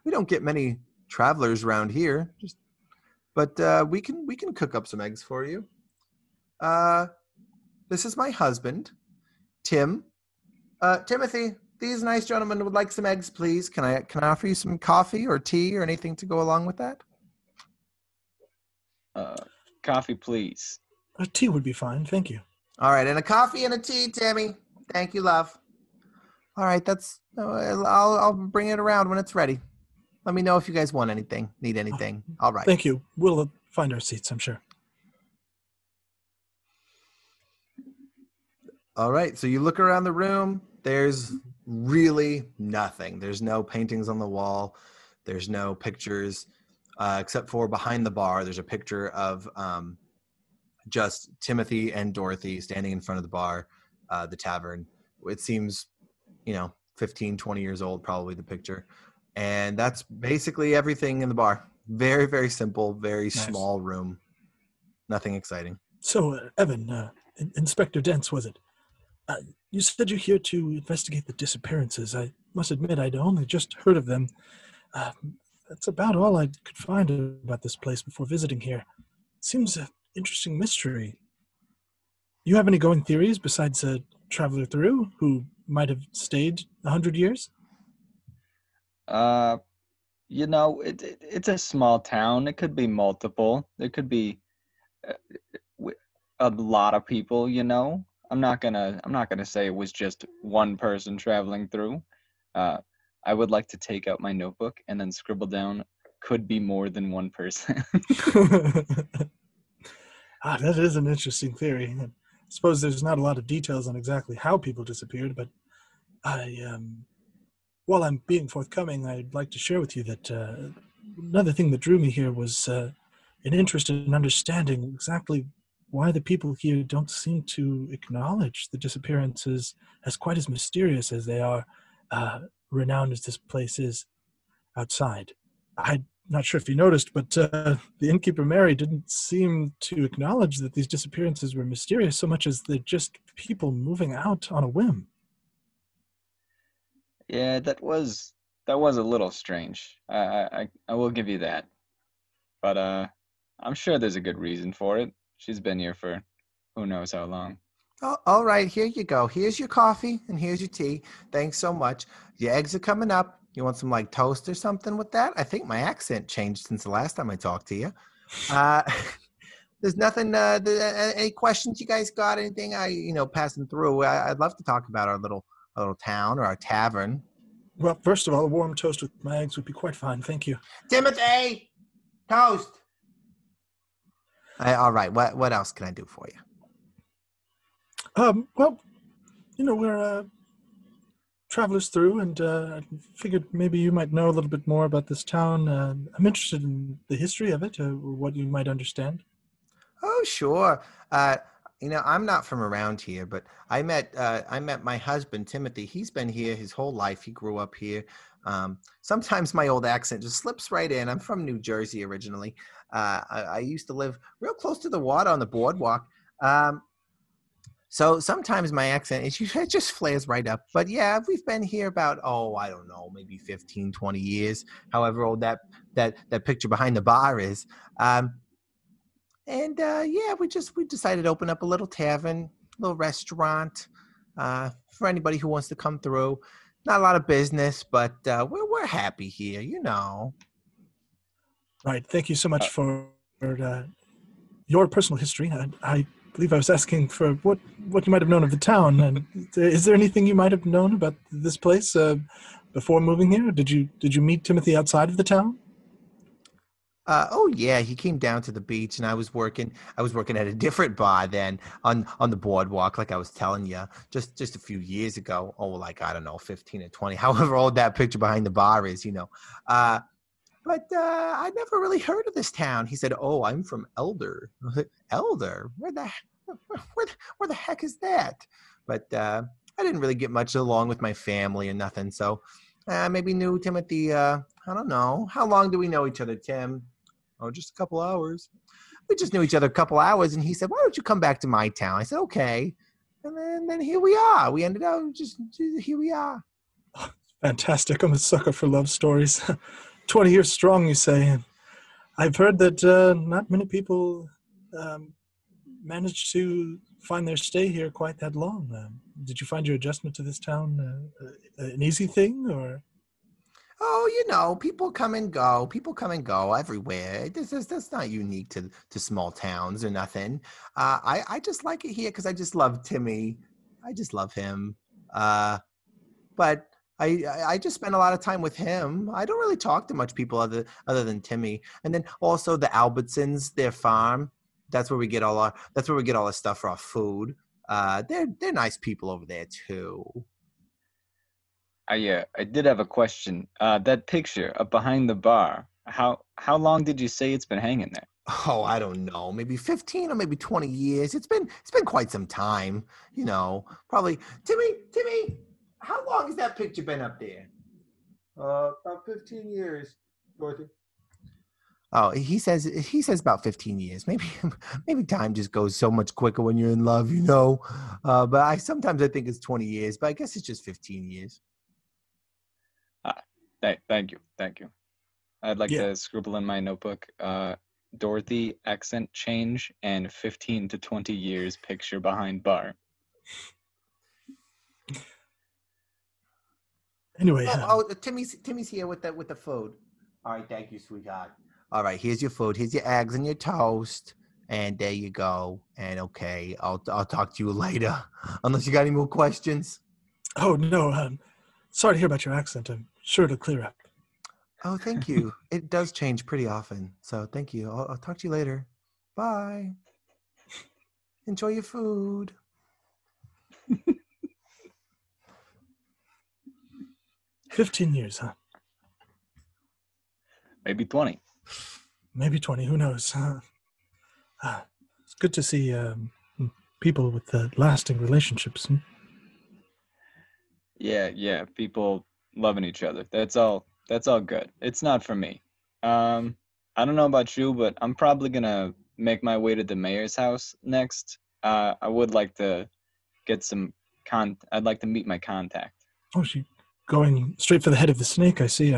We don't get many travelers around here, but we can cook up some eggs for you. This is my husband, Tim. Timothy. These nice gentlemen would like some eggs, please. Can I offer you some coffee or tea or anything to go along with that?" Coffee, please." "A tea would be fine, thank you." "All right, and a coffee and a tea, Tammy. Thank you, love. All right, I'll bring it around when it's ready. Let me know if you guys want anything, need anything. All right. Thank you. We'll find our seats, I'm sure." All right, so you look around the room. There's really nothing. There's no paintings on the wall. There's no pictures, except for behind the bar. There's a picture of just Timothy and Dorothy standing in front of the bar, the tavern. It seems, 15, 20 years old, probably the picture. And that's basically everything in the bar. Very, very simple, very nice. Small room. Nothing exciting. So, Evan, Inspector Dentz, was it? You said you're here to investigate the disappearances. I must admit, I'd only just heard of them. That's about all I could find about this place before visiting here. It seems an interesting mystery. You have any going theories besides a traveler through who might have stayed 100 years? It's a small town. It could be multiple. There could be a lot of people, I'm not gonna say it was just one person traveling through. I would like to take out my notebook and then scribble down, could be more than one person. That is an interesting theory. I suppose there's not a lot of details on exactly how people disappeared, but while I'm being forthcoming, I'd like to share with you that another thing that drew me here was an interest in understanding exactly why the people here don't seem to acknowledge the disappearances as quite as mysterious as they are renowned as this place is outside. I'd not sure if you noticed, but the innkeeper Mary didn't seem to acknowledge that these disappearances were mysterious so much as they're just people moving out on a whim. Yeah, that was a little strange. I will give you that. But I'm sure there's a good reason for it. She's been here for who knows how long. Oh, all right, here you go. Here's your coffee and here's your tea. Thanks so much. Your eggs are coming up. You want some like toast or something with that? I think my accent changed since the last time I talked to you. There's nothing, any questions you guys got? Anything passing through? I'd love to talk about our little town or our tavern. Well, first of all, a warm toast with my eggs would be quite fine. Thank you. Timothy, toast. All right. What else can I do for you? Well, we're, travelers through, and I figured maybe you might know a little bit more about this town. I'm interested in the history of it, what you might understand. Oh, sure. I'm not from around here, but I met my husband, Timothy. He's been here his whole life. He grew up here. Sometimes my old accent just slips right in. I'm from New Jersey originally. I used to live real close to the water on the boardwalk. So sometimes my accent, it just flares right up. But yeah, we've been here about, I don't know, maybe 15, 20 years, however old that picture behind the bar is. We decided to open up a little tavern, a little restaurant for anybody who wants to come through. Not a lot of business, but we're happy here, All right. Thank you so much for your personal history. I believe I was asking for what you might have known of the town. And is there anything you might have known about this place before moving here? Did you meet Timothy outside of the town? He came down to the beach, and I was working at a different bar then on the boardwalk, like I was telling you, just a few years ago. I don't know, 15 or 20, however old that picture behind the bar is, But I never really heard of this town. He said, I'm from Elder. I was like, Elder? Where the heck is that? But I didn't really get much along with my family and nothing. So I maybe knew Timothy, I don't know. How long do we know each other, Tim? Just a couple hours. We just knew each other a couple hours. And he said, why don't you come back to my town? I said, okay. And then here we are. We ended up here we are. Fantastic. I'm a sucker for love stories. 20 years strong, you say. I've heard that not many people manage to find their stay here quite that long. Did you find your adjustment to this town an easy thing, or? People come and go. People come and go everywhere. That's not unique to small towns or nothing. I just like it here because I just love Timmy. I just love him. But I just spent a lot of time with him. I don't really talk to much people other than Timmy. And then also the Albertsons, their farm. That's where we get all our stuff for our food. They're nice people over there too. I did have a question. That picture up behind the bar. How long did you say it's been hanging there? I don't know, maybe 15 or maybe 20 years. It's been quite some time, Probably Timmy. How long has that picture been up there? About 15 years, Dorothy. He says about 15 years. Maybe time just goes so much quicker when you're in love, But I think it's 20 years, but I guess it's just 15 years. Thank you. I'd like to scribble in my notebook, Dorothy accent change and 15 to 20 years picture behind bar. Anyway, Timmy's here with the food. All right, thank you, sweetheart. All right, here's your food. Here's your eggs and your toast, and there you go. And okay, I'll talk to you later, unless you got any more questions. Oh no, sorry to hear about your accent. I'm sure it'll clear up. Oh, thank you. It does change pretty often, so thank you. I'll talk to you later. Bye. Enjoy your food. $15 years, huh? Maybe 20. Who knows? It's good to see people with lasting relationships. Hmm? Yeah. People loving each other. That's all good. It's not for me. I don't know about you, but I'm probably gonna make my way to the mayor's house next. I would like to get some I'd like to meet my contact. Oh, she's going straight for the head of the snake. I see.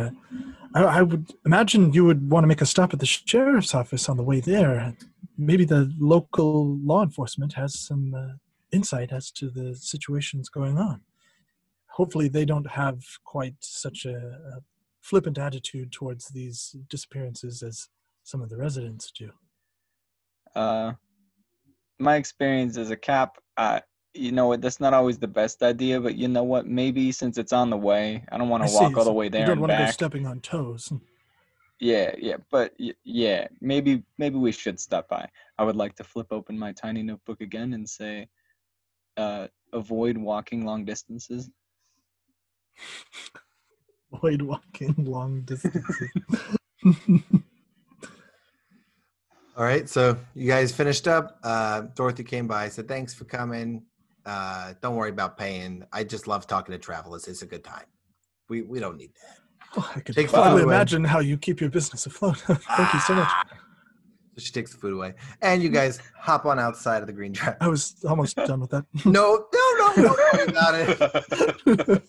I would imagine you would want to make a stop at the sheriff's office on the way there. Maybe the local law enforcement has some insight as to the situations going on. Hopefully they don't have quite such a flippant attitude towards these disappearances as some of the residents do. My experience as a cop, you know what, that's not always the best idea, but you know what, maybe since it's on the way, I don't want to walk all the way there and back. You don't want to go stepping on toes. Yeah, but yeah, maybe we should stop by. I would like to flip open my tiny notebook again and say, avoid walking long distances. Avoid walking long distances. All right, so you guys finished up. Dorothy came by, said, thanks for coming. Don't worry about paying. I just love talking to travelers. It's a good time. We don't need that. Oh, I could probably imagine how you keep your business afloat. Thank you so much. She takes the food away. And you guys hop on outside of the Green Dragon. I was almost done with that. No, don't worry about it.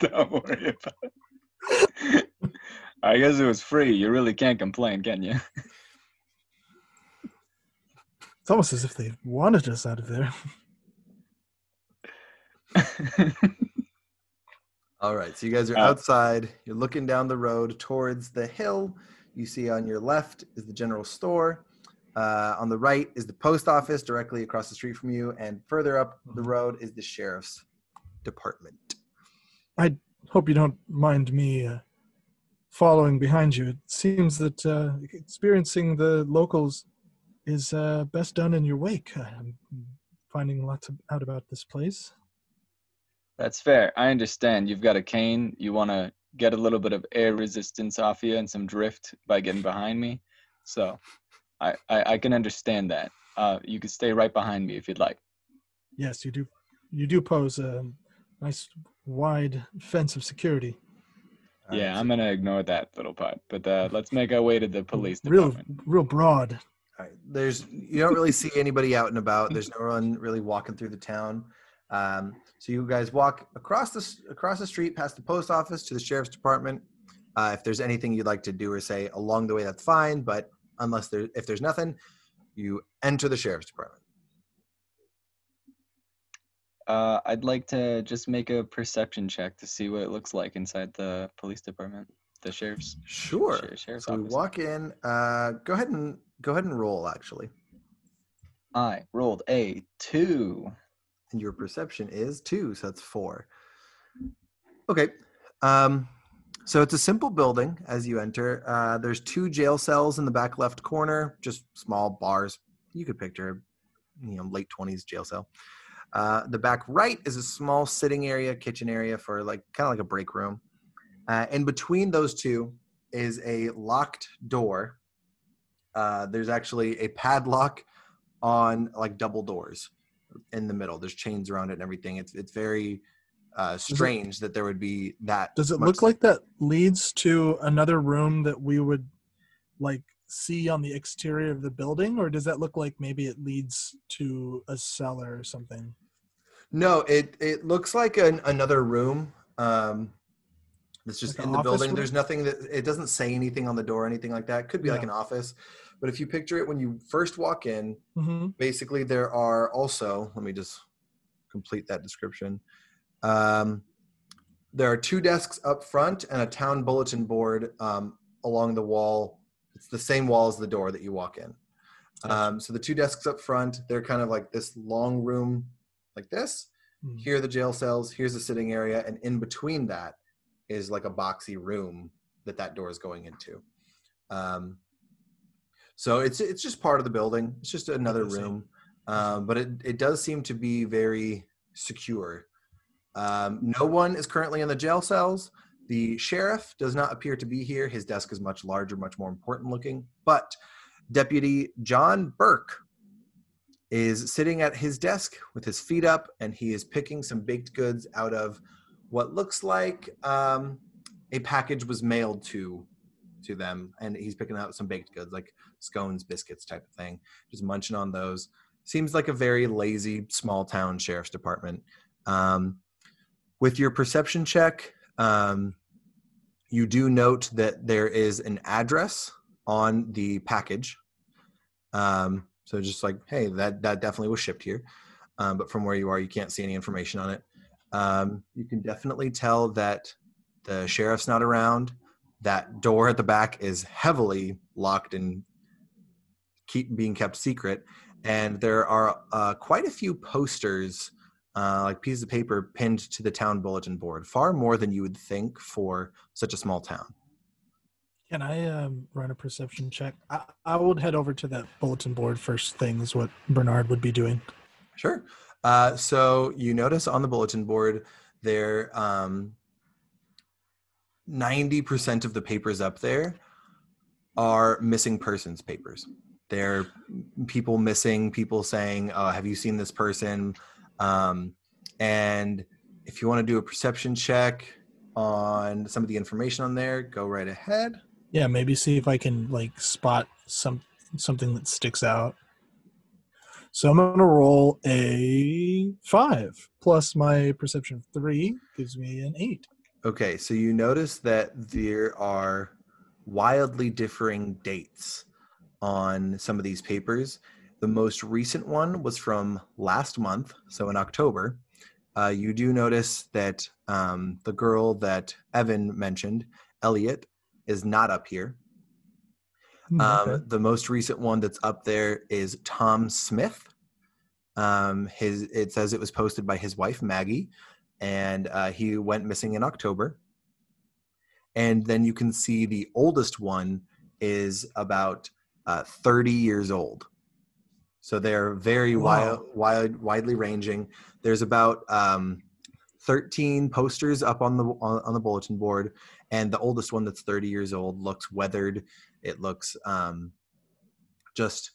Don't worry about it. I guess it was free. You really can't complain, can you? It's almost as if they wanted us out of there. All right, so you guys are outside. You're looking down the road towards the hill. You see on your left is the general store. On the right is the post office directly across the street from you. And further up the road is the sheriff's department. I hope you don't mind me following behind you. It seems that experiencing the locals is best done in your wake. I'm finding lots out about this place. That's fair. I understand. You've got a cane. You want to get a little bit of air resistance off you and some drift by getting behind me. So I can understand that. You can stay right behind me if you'd like. Yes, you do. You do pose a nice wide fence of security. Yeah, I'm going to ignore that little part. But let's make our way to the police department. Real broad. All right. You don't really see anybody out and about. There's no one really walking through the town. So you guys walk across the street, past the post office to the sheriff's department. If there's anything you'd like to do or say along the way, that's fine. But if there's nothing, you enter the sheriff's department. I'd like to just make a perception check to see what it looks like inside the police department, the sheriff's. Sure. Sheriff's so office. We walk in. Go ahead and roll. Actually, I rolled a 2. And your perception is 2, so that's 4. Okay. So it's a simple building as you enter. There's 2 jail cells in the back left corner, just small bars. You could picture, late 20s jail cell. The back right is a small sitting area, kitchen area for kind of like a break room. And between those two is a locked door. There's actually a padlock on double doors. In the middle, there's chains around it and everything. It's very strange that there would be that. Does it look like that leads to another room that we would see on the exterior of the building, or does that look like maybe it leads to a cellar or something? No, it looks like another room. It's just in the building. Room? There's nothing that it doesn't say anything on the door or anything like that. It could be like an office. But if you picture it when you first walk in, basically there are also, let me just complete that description. There are 2 desks up front and a town bulletin board along the wall. It's the same wall as the door that you walk in. So the 2 desks up front, they're kind of like this long room like this. Mm-hmm. Here are the jail cells. Here's the sitting area. And in between that is like a boxy room that door is going into. So it's just part of the building. It's just another room, but it does seem to be very secure. No one is currently in the jail cells. The sheriff does not appear to be here. His desk is much larger, much more important looking. But Deputy John Burke is sitting at his desk with his feet up, and he is picking some baked goods out of what looks like a package was mailed to to them, and he's picking out some baked goods like scones, biscuits type of thing, just munching on those. Seems like a very lazy small town sheriff's department. With your perception check, you do note that there is an address on the package. So just like, hey, that definitely was shipped here. But from where you are, you can't see any information on it. You can definitely tell that the sheriff's not around. That door at the back is heavily locked and being kept secret. And there are quite a few posters, like pieces of paper, pinned to the town bulletin board. Far more than you would think for such a small town. Can I run a perception check? I would head over to that bulletin board first thing, is what Bernard would be doing. Sure. So you notice on the bulletin board there, 90% of the papers up there are missing persons papers. They're people missing, people saying, have you seen this person? And if you want to do a perception check on some of the information on there, go right ahead. Yeah, maybe see if I can like spot something that sticks out. So I'm going to roll a 5 plus my perception of 3 gives me an 8. Okay, so you notice that there are wildly differing dates on some of these papers. The most recent one was from last month, so in October. You do notice that the girl that Evan mentioned, Elliot, is not up here. The most recent one that's up there is Tom Smith. It says it was posted by his wife, Maggie, and he went missing in October. And then you can see the oldest one is about 30 years old. So they're very widely ranging. There's about 13 posters up on the bulletin board, and the oldest one that's 30 years old looks weathered. It looks just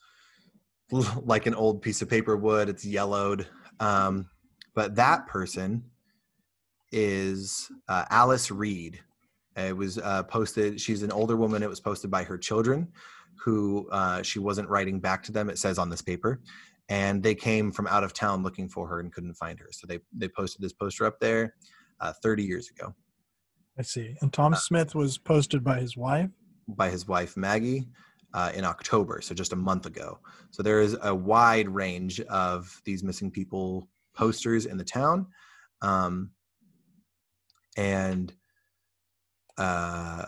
like an old piece of paper would. It's yellowed. But that person is Alice Reed. It was posted. She's an older woman. It was posted by her children, who she wasn't writing back to them, it says on this paper. And they came from out of town looking for her and couldn't find her. So they posted this poster up there 30 years ago. I see. And Tom Smith was posted by his wife? By his wife, Maggie, in October, so just a month ago. So there is a wide range of these missing people posters in the town. The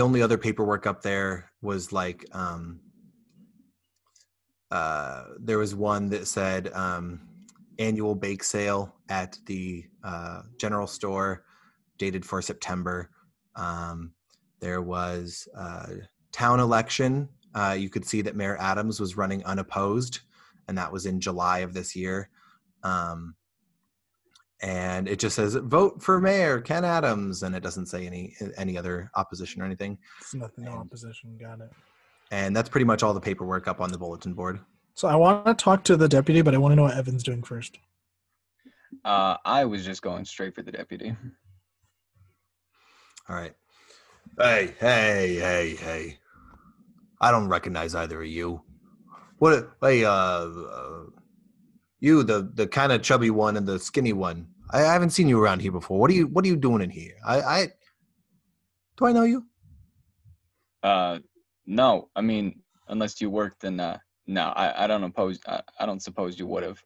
only other paperwork up there was like, there was one that said annual bake sale at the general store, dated for September. There was town election. You could see that Mayor Adams was running unopposed, and that was in July of this year. And it just says, vote for Mayor Ken Adams, and it doesn't say any other opposition or anything. It's nothing, no opposition, got it. And that's pretty much all the paperwork up on the bulletin board. So I want to talk to the deputy, but I want to know what Evan's doing first. I was just going straight for the deputy. All right. Hey. I don't recognize either of you. You, the kind of chubby one and the skinny one. I haven't seen you around here before. What are you doing in here? Do I know you? No. I mean, unless you worked, then no. I don't oppose. I don't suppose you would have.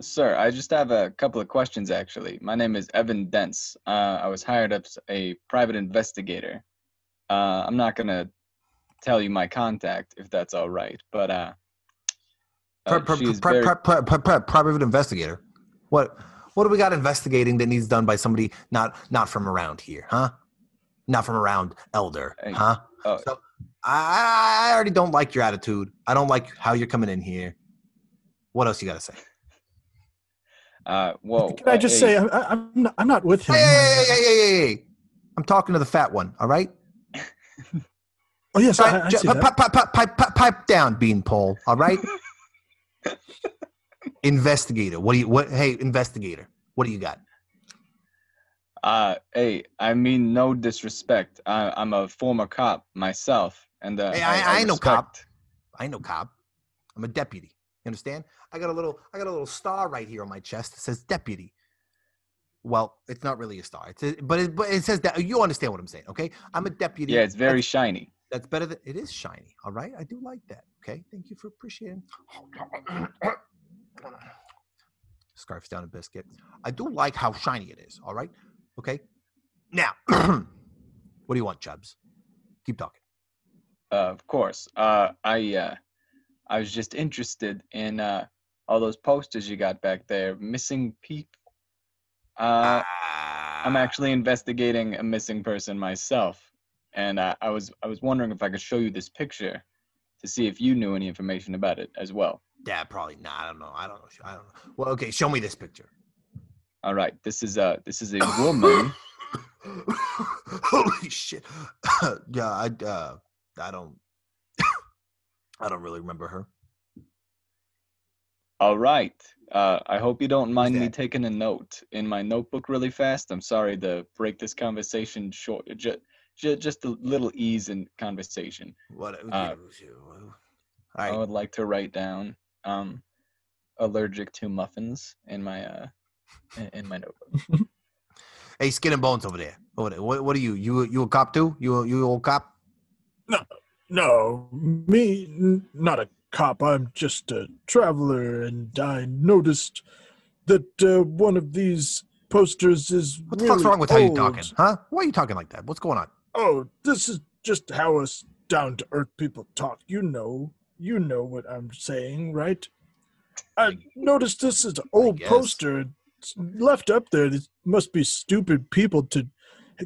Sir, I just have a couple of questions. Actually, my name is Evan Dentz. I was hired as a private investigator. I'm not gonna tell you my contact if that's all right, but private investigator. What do we got investigating that needs done by somebody not from around here, huh? Not from around Elder, huh? So I already don't like your attitude. I don't like how you're coming in here. What else you got to say? Can I just say I'm not with him? Hey. I'm talking to the fat one. All right. Oh yes, I see that. Pipe down, beanpole. All right. Investigator, what do you got? Hey, I mean no disrespect. I'm a former cop myself, and hey, I know cop. I know cop. I'm a deputy. You understand? I got a little star right here on my chest that says deputy. Well, it's not really a star. It's a, but it says that. You understand what I'm saying, okay? I'm a deputy. Yeah, it's very shiny. That's better than it is shiny. All right, I do like that. Okay, thank you for appreciating. Scarf's down a biscuit. I do like how shiny it is. All right, okay. Now, what do you want, Chubbs? Keep talking. Of course. I was just interested in all those posters you got back there. Missing people. I'm actually investigating a missing person myself, and I was wondering if I could show you this picture to see if you knew any information about it as well. Yeah, probably not. I don't know. Well, okay, show me this picture. All right, this is a woman. Holy shit! Yeah, I don't really remember her. All right. I hope you don't mind me taking a note in my notebook really fast. I'm sorry to break this conversation short. Just a little ease in conversation. What? I would like to write down allergic to muffins in my notebook. Hey, Skin and Bones over there. What are you? You a cop too? You old cop? No, me not a cop. I'm just a traveler, and I noticed that one of these posters is really old. What the fuck's wrong with how you're talking, huh? Why are you talking like that? What's going on? Oh, this is just how us down-to-earth people talk. You know what I'm saying, right? I noticed this is an old poster. It's left up there. There must be stupid people to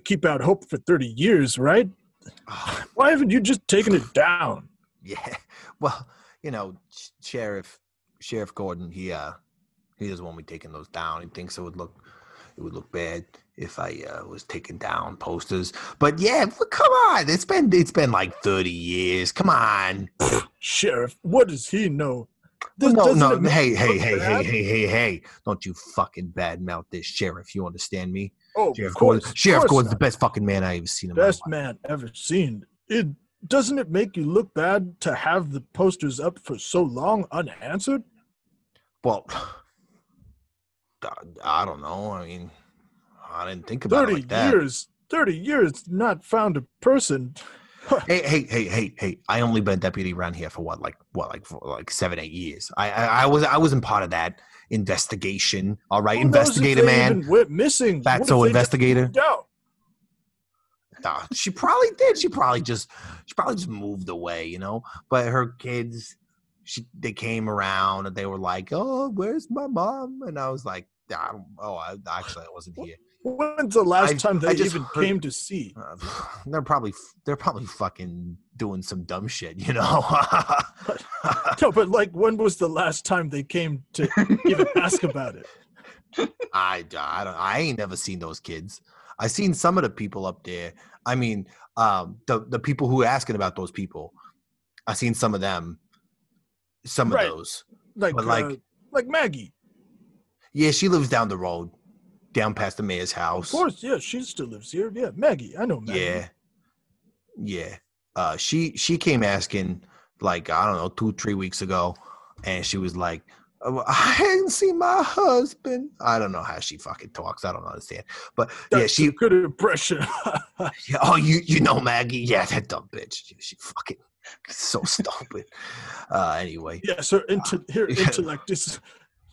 keep out hope for 30 years, right? Why haven't you just taken it down? Yeah, well... You know, Sheriff Gordon, he doesn't want me taking those down. He thinks it would look bad if I was taking down posters. But yeah, come on, it's been like 30 years. Come on, Sheriff, what does he know? No. Hey! Don't you fucking badmouth this sheriff. You understand me? Oh, Sheriff Gordon. Sheriff Gordon's the best fucking man I ever seen. Best man ever seen. It. Doesn't it make you look bad to have the posters up for so long unanswered? Well, I don't know. I mean, I didn't think about it like that. 30 years, not found a person. Hey! I only been a deputy around here for like 7-8 years. I wasn't part of that investigation. All right, investigator man. Went missing. Fatso investigator. No. No, she probably did. She probably just moved away, you know. But her kids, they came around and they were like, "Oh, where's my mom?" And I was like, "I wasn't here." When's the last time they even came to see? They're probably fucking doing some dumb shit, you know. No, but like, when was the last time they came to even ask about it? I ain't never seen those kids. I seen some of the people up there. I mean, the people who are asking about those people. I seen some of them. Some of those. Like Maggie. Yeah, she lives down the road, down past the mayor's house. Of course, yeah, she still lives here. Yeah, Maggie. I know Maggie. Yeah. She came asking, like, I don't know, 2-3 weeks ago, and she was like, I hadn't seen my husband. I don't know how she fucking talks. I don't understand. But that's a good impression. Yeah, oh, you know Maggie? Yeah, that dumb bitch. She fucking so stupid. Anyway. Yes, her intellect is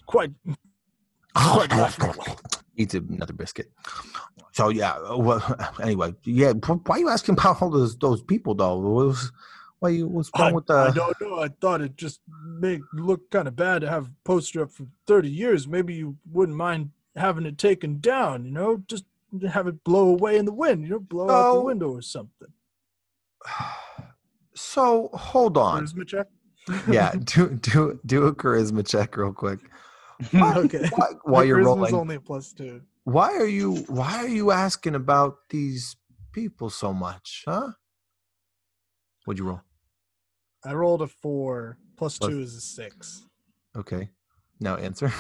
quite laughable. Eat another biscuit. So yeah. Well, anyway. Yeah. Why are you asking about all those people though? What's wrong with that? I don't know. I thought it just look kind of bad to have a poster up for 30 years. Maybe you wouldn't mind having it taken down, you know? Just have it blow away in the wind, you know? Blow out the window or something. So, hold on. Charisma check? Yeah, do a charisma check real quick. Okay. While you're rolling. Only a +2. Why are you asking about these people so much, huh? What'd you roll? I rolled a 4. Plus 2 is a 6. Okay. Now answer.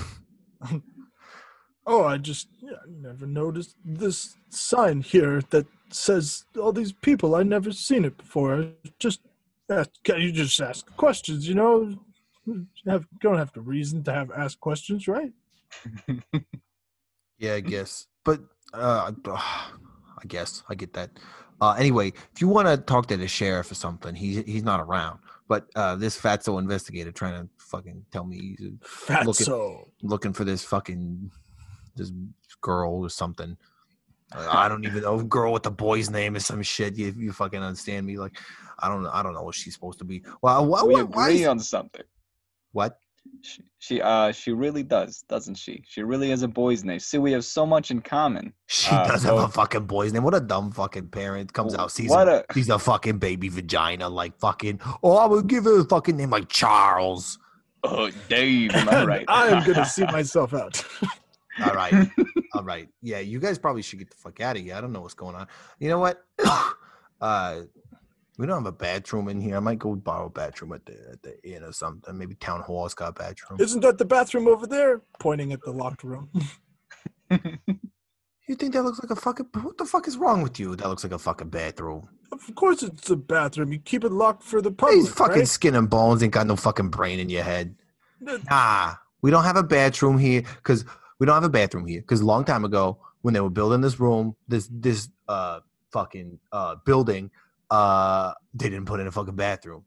oh, I just never noticed this sign here that says all these people. I never seen it before. You just ask questions, you know? You don't have to reason to ask questions, right? Yeah, I guess. But I guess I get that. Anyway, if you want to talk to the sheriff or something, he's not around. But this fatso investigator trying to fucking tell me he's looking for this fucking girl or something. I don't even know. Girl with the boy's name is some shit. You fucking understand me? Like, I don't know what she's supposed to be. Well, we agree on something. What? She really does, doesn't she? She really has a boy's name. See, we have so much in common. She does have a fucking boy's name. What a dumb fucking parent comes out, sees a fucking baby vagina, like fucking. Oh, I would give her a fucking name like Charles. Oh, Dave. All right, I am gonna see myself out. All right. Yeah, you guys probably should get the fuck out of here. I don't know what's going on. You know what? We don't have a bathroom in here. I might go borrow a bathroom at the inn or something. Maybe town hall's got a bathroom. Isn't that the bathroom over there? Pointing at the locked room. You think that looks like a fucking... What the fuck is wrong with you? That looks like a fucking bathroom. Of course it's a bathroom. You keep it locked for the public, These fucking right? skin and bones ain't got no fucking brain in your head. Nah, we don't have a bathroom here because... a long time ago, when they were building this room, this fucking building... they didn't put in a fucking bathroom.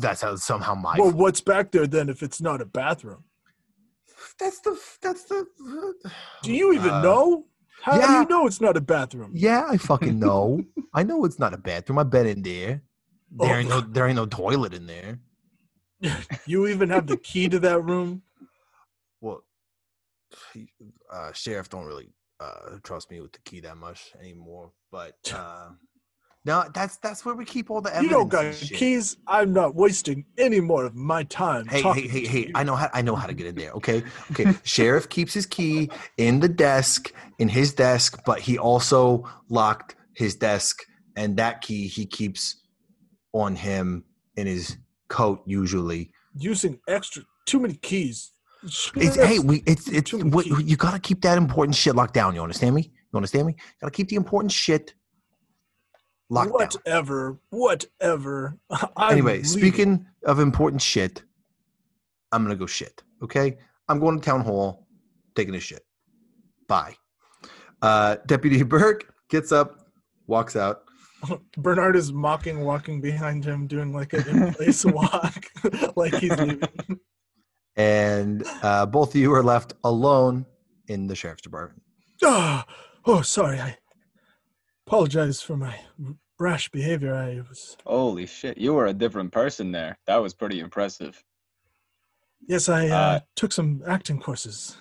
That's how somehow my. Well, what's back there then if it's not a bathroom? That's the. Do you even know? How do you know it's not a bathroom? Yeah, I fucking know. I know it's not a bathroom. I've been in there. There ain't no toilet in there. You even have the key to that room? Well, sheriff don't really trust me with the key that much anymore, but. No, that's where we keep all the evidence. You don't got keys. I'm not wasting any more of my time. Hey! I know how to get in there. Okay. Sheriff keeps his key in his desk, but he also locked his desk, and that key he keeps on him in his coat usually. Using too many keys. You gotta keep that important shit locked down. You understand me? Gotta keep the important shit. Lockdown. Whatever. Anyway, speaking of important shit, I'm going to go shit, okay? I'm going to town hall, taking a shit. Bye. Deputy Burke gets up, walks out. Bernard is walking behind him, doing like an in-place walk, like he's leaving. And both of you are left alone in the sheriff's department. Oh, sorry, I apologize for my rash behavior. Holy shit, you were a different person there. That was pretty impressive. Yes, I took some acting courses.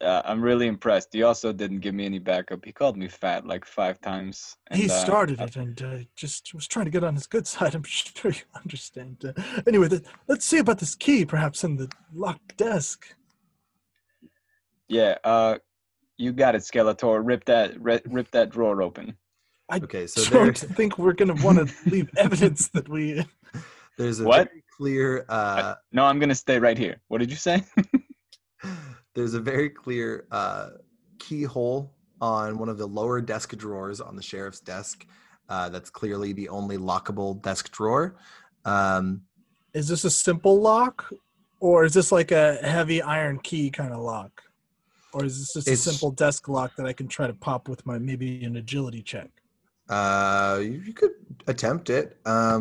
I'm really impressed. He also didn't give me any backup. He called me fat like 5 times. And, he started it and just was trying to get on his good side. I'm sure you understand. Anyway, let's see about this key perhaps in the locked desk. Yeah, you got it, Skeletor. Rip that drawer open. I don't think we're going to want to leave evidence that we... There's a very clear... No, I'm going to stay right here. What did you say? There's a very clear keyhole on one of the lower desk drawers on the sheriff's desk. That's clearly the only lockable desk drawer. Is this a simple lock? Or is this like a heavy iron key kind of lock? Or is this just a simple desk lock that I can try to pop with my maybe an agility check? You could attempt it. I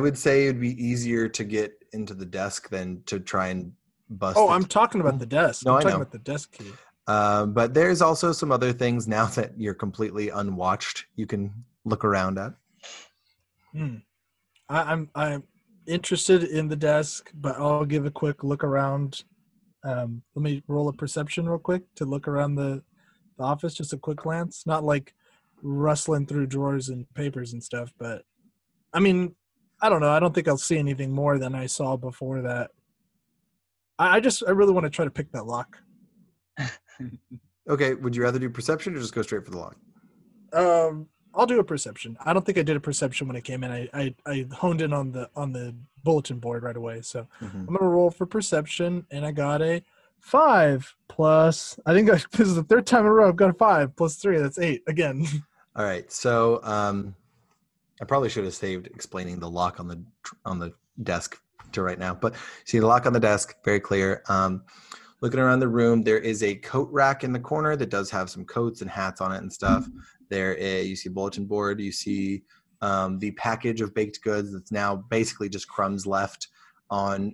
would say it would be easier to get into the desk than to try and bust. Oh, I'm talking about the desk. No, I'm talking about the desk key. But there's also some other things now that you're completely unwatched. You can look around at. I'm interested in the desk, but I'll give a quick look around. Let me roll a perception real quick to look around the office, just a quick glance. Not like rustling through drawers and papers and stuff, but I mean, I don't know. I don't think I'll see anything more than I saw before that. I really want to try to pick that lock. Okay, would you rather do perception or just go straight for the lock? I'll do a perception. I don't think I did a perception when I came in. I honed in on the bulletin board right away. So I'm going to roll for perception, and I got a 5 plus, I think this is the third time in a row I've gone 5 plus 3. That's 8 again. All right. So I probably should have saved explaining the lock on the desk to right now. But see the lock on the desk, very clear. Looking around the room, there is a coat rack in the corner that does have some coats and hats on it and stuff. Mm-hmm. You see a bulletin board. You see the package of baked goods that's now basically just crumbs left on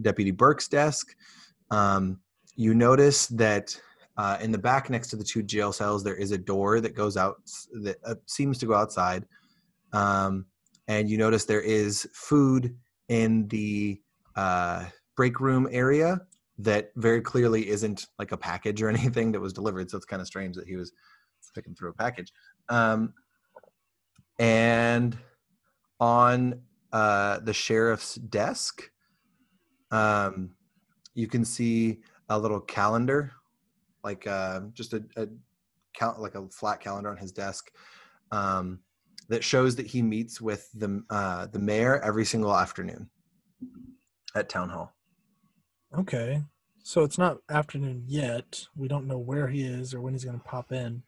Deputy Burke's desk. You notice that in the back next to the 2 jail cells, there is a door that goes out, that seems to go outside. And you notice there is food in the break room area that very clearly isn't like a package or anything that was delivered. So it's kind of strange that he was picking through a package. And on the sheriff's desk, you can see a little calendar, like just a flat calendar on his desk that shows that he meets with the mayor every single afternoon at town hall. Okay. So it's not afternoon yet. We don't know where he is or when he's going to pop in.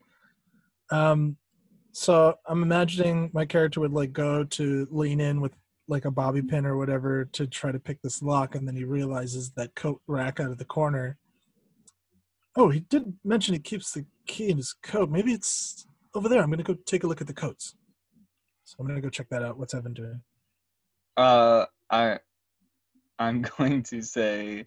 So I'm imagining my character would like go to lean in with like a bobby pin or whatever to try to pick this lock, and then he realizes that coat rack out of the corner. Oh, he did mention he keeps the key in his coat. Maybe it's over there. I'm going to go take a look at the coats. So I'm going to go check that out. What's Evan doing? I'm going to say,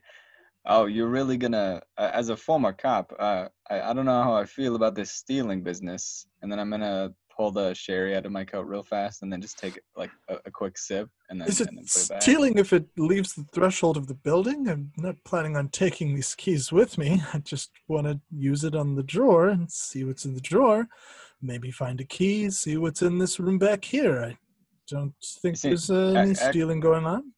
oh, you're really going to, as a former cop, I don't know how I feel about this stealing business. And then I'm going to pull the sherry out of my coat real fast and then just take like a quick sip. And then, is it stealing if it leaves the threshold of the building? I'm not planning on taking these keys with me. I just want to use it on the drawer and see what's in the drawer. Maybe find a key, see what's in this room back here. I don't think there's any stealing going on.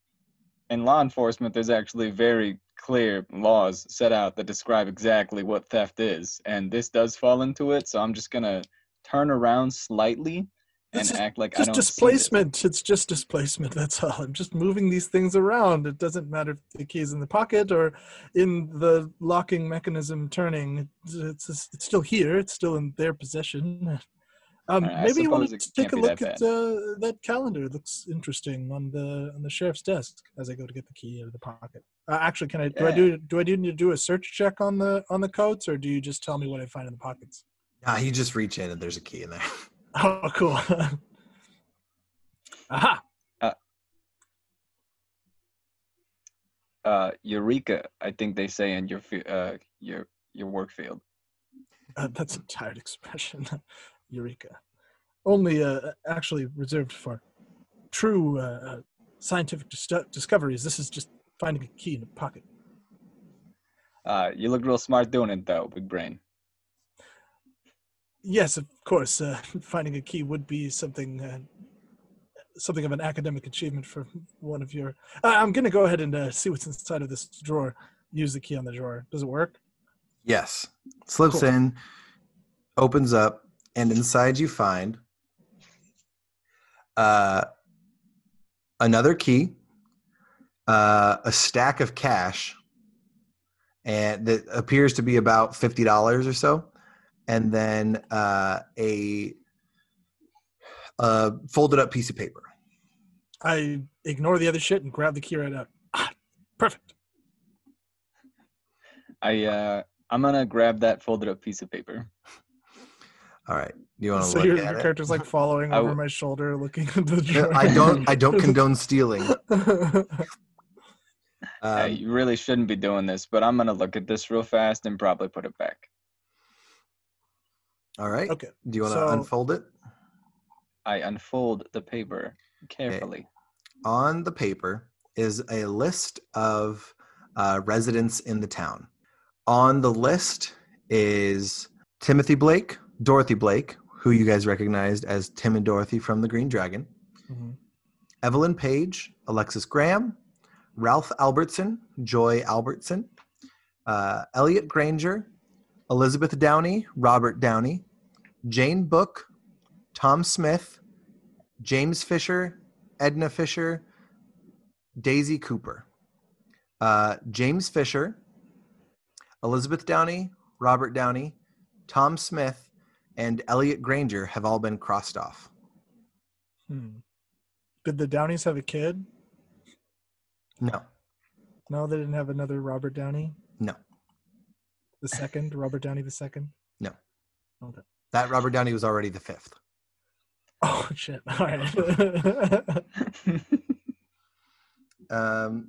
In law enforcement, there's actually very clear laws set out that describe exactly what theft is, and this does fall into it. So I'm just gonna turn around slightly and act like I don't see it. It's just displacement. It's just displacement. That's all. I'm just moving these things around. It doesn't matter if the key's in the pocket or in the locking mechanism turning. It's still here. It's still in their possession. Maybe you want to take a look at that calendar. It looks interesting on the sheriff's desk as I go to get the key out of the pocket. Actually, do I need to do a search check on the coats, or do you just tell me what I find in the pockets? You just reach in and there's a key in there. Oh, cool. Aha! Eureka! I think they say in your work field. That's a tired expression. Eureka. Only actually reserved for true scientific discoveries. This is just finding a key in a pocket. You look real smart doing it, though, big brain. Yes, of course. Finding a key would be something of an academic achievement for one of your... I'm going to go ahead and see what's inside of this drawer. Use the key on the drawer. Does it work? Yes. Slips in, opens up, and inside you find another key, a stack of cash, and that appears to be about $50 or so, and then a folded up piece of paper. I ignore the other shit and grab the key right out. Perfect. I'm gonna grab that folded up piece of paper. All right. You want to look at it? So your character's like following over my shoulder, looking at the drawer. I don't condone stealing. You really shouldn't be doing this, but I'm gonna look at this real fast and probably put it back. All right. Okay. Do you want to unfold it? I unfold the paper carefully. Okay. On the paper is a list of residents in the town. On the list is Timothy Blake, Dorothy Blake, who you guys recognized as Tim and Dorothy from the Green Dragon. Mm-hmm. Evelyn Page, Alexis Graham, Ralph Albertson, Joy Albertson, Elliot Granger, Elizabeth Downey, Robert Downey, Jane Book, Tom Smith, James Fisher, Edna Fisher, Daisy Cooper, James Fisher, Elizabeth Downey, Robert Downey, Tom Smith, and Elliot Granger have all been crossed off. Did the Downeys have a kid? No. No, they didn't have another Robert Downey? No. The second? Robert Downey the second? No. Okay. That Robert Downey was already the fifth. Oh, shit. All right.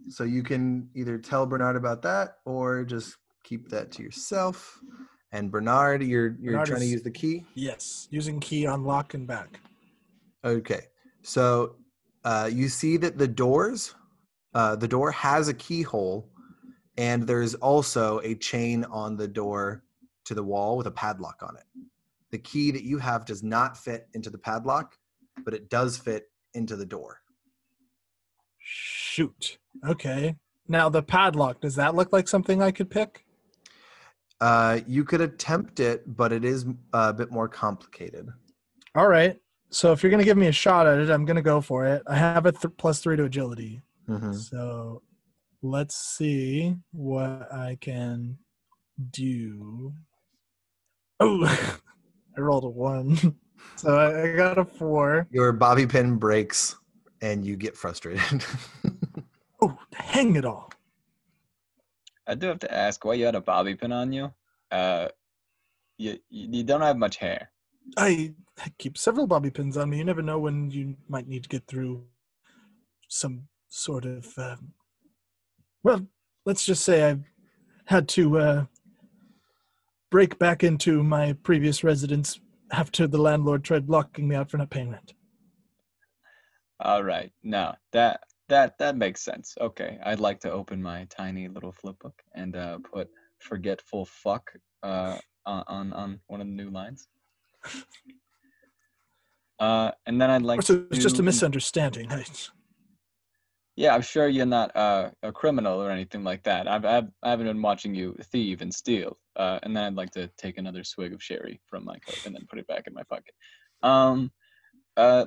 So you can either tell Bernard about that or just keep that to yourself. And Bernard, you're trying to use the key? Yes, using key on lock and back. Okay. So you see that the door has a keyhole, and there's also a chain on the door to the wall with a padlock on it. The key that you have does not fit into the padlock, but it does fit into the door. Shoot. Okay. Now the padlock, does that look like something I could pick? You could attempt it, but it is a bit more complicated. All right. So if you're going to give me a shot at it, I'm going to go for it. I have a +3 to agility. Mm-hmm. So let's see what I can do. Oh, I rolled a 1. So I got a 4. Your bobby pin breaks and you get frustrated. Oh, hang it all. I do have to ask why you had a bobby pin on you. You don't have much hair. I keep several bobby pins on me. You never know when you might need to get through some sort of... well, let's just say I've had to... break back into my previous residence after the landlord tried locking me out for not paying rent. All right. No, that makes sense. Okay. I'd like to open my tiny little flip book and put forgetful fuck on one of the new lines. And then I'd like so it's just a misunderstanding. Yeah, I'm sure you're not a criminal or anything like that. I haven't been watching you thieve and steal. And then I'd like to take another swig of sherry from my coat and then put it back in my pocket.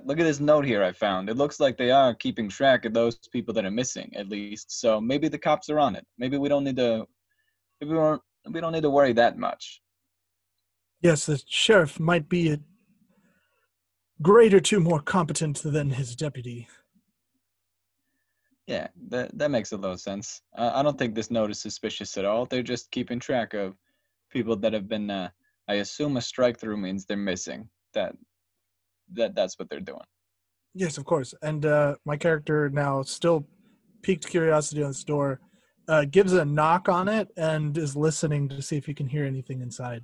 Look at this note here I found. It looks like they are keeping track of those people that are missing, at least. So maybe the cops are on it. Maybe we don't need to. Maybe we don't need to worry that much. Yes, the sheriff might be a grade or two more competent than his deputy. Yeah, that makes a little sense. I don't think this note is suspicious at all. They're just keeping track of people that have been, I assume a strike-through means they're missing. That's what they're doing. Yes, of course. And my character now, still piqued curiosity on this door, gives a knock on it and is listening to see if he can hear anything inside.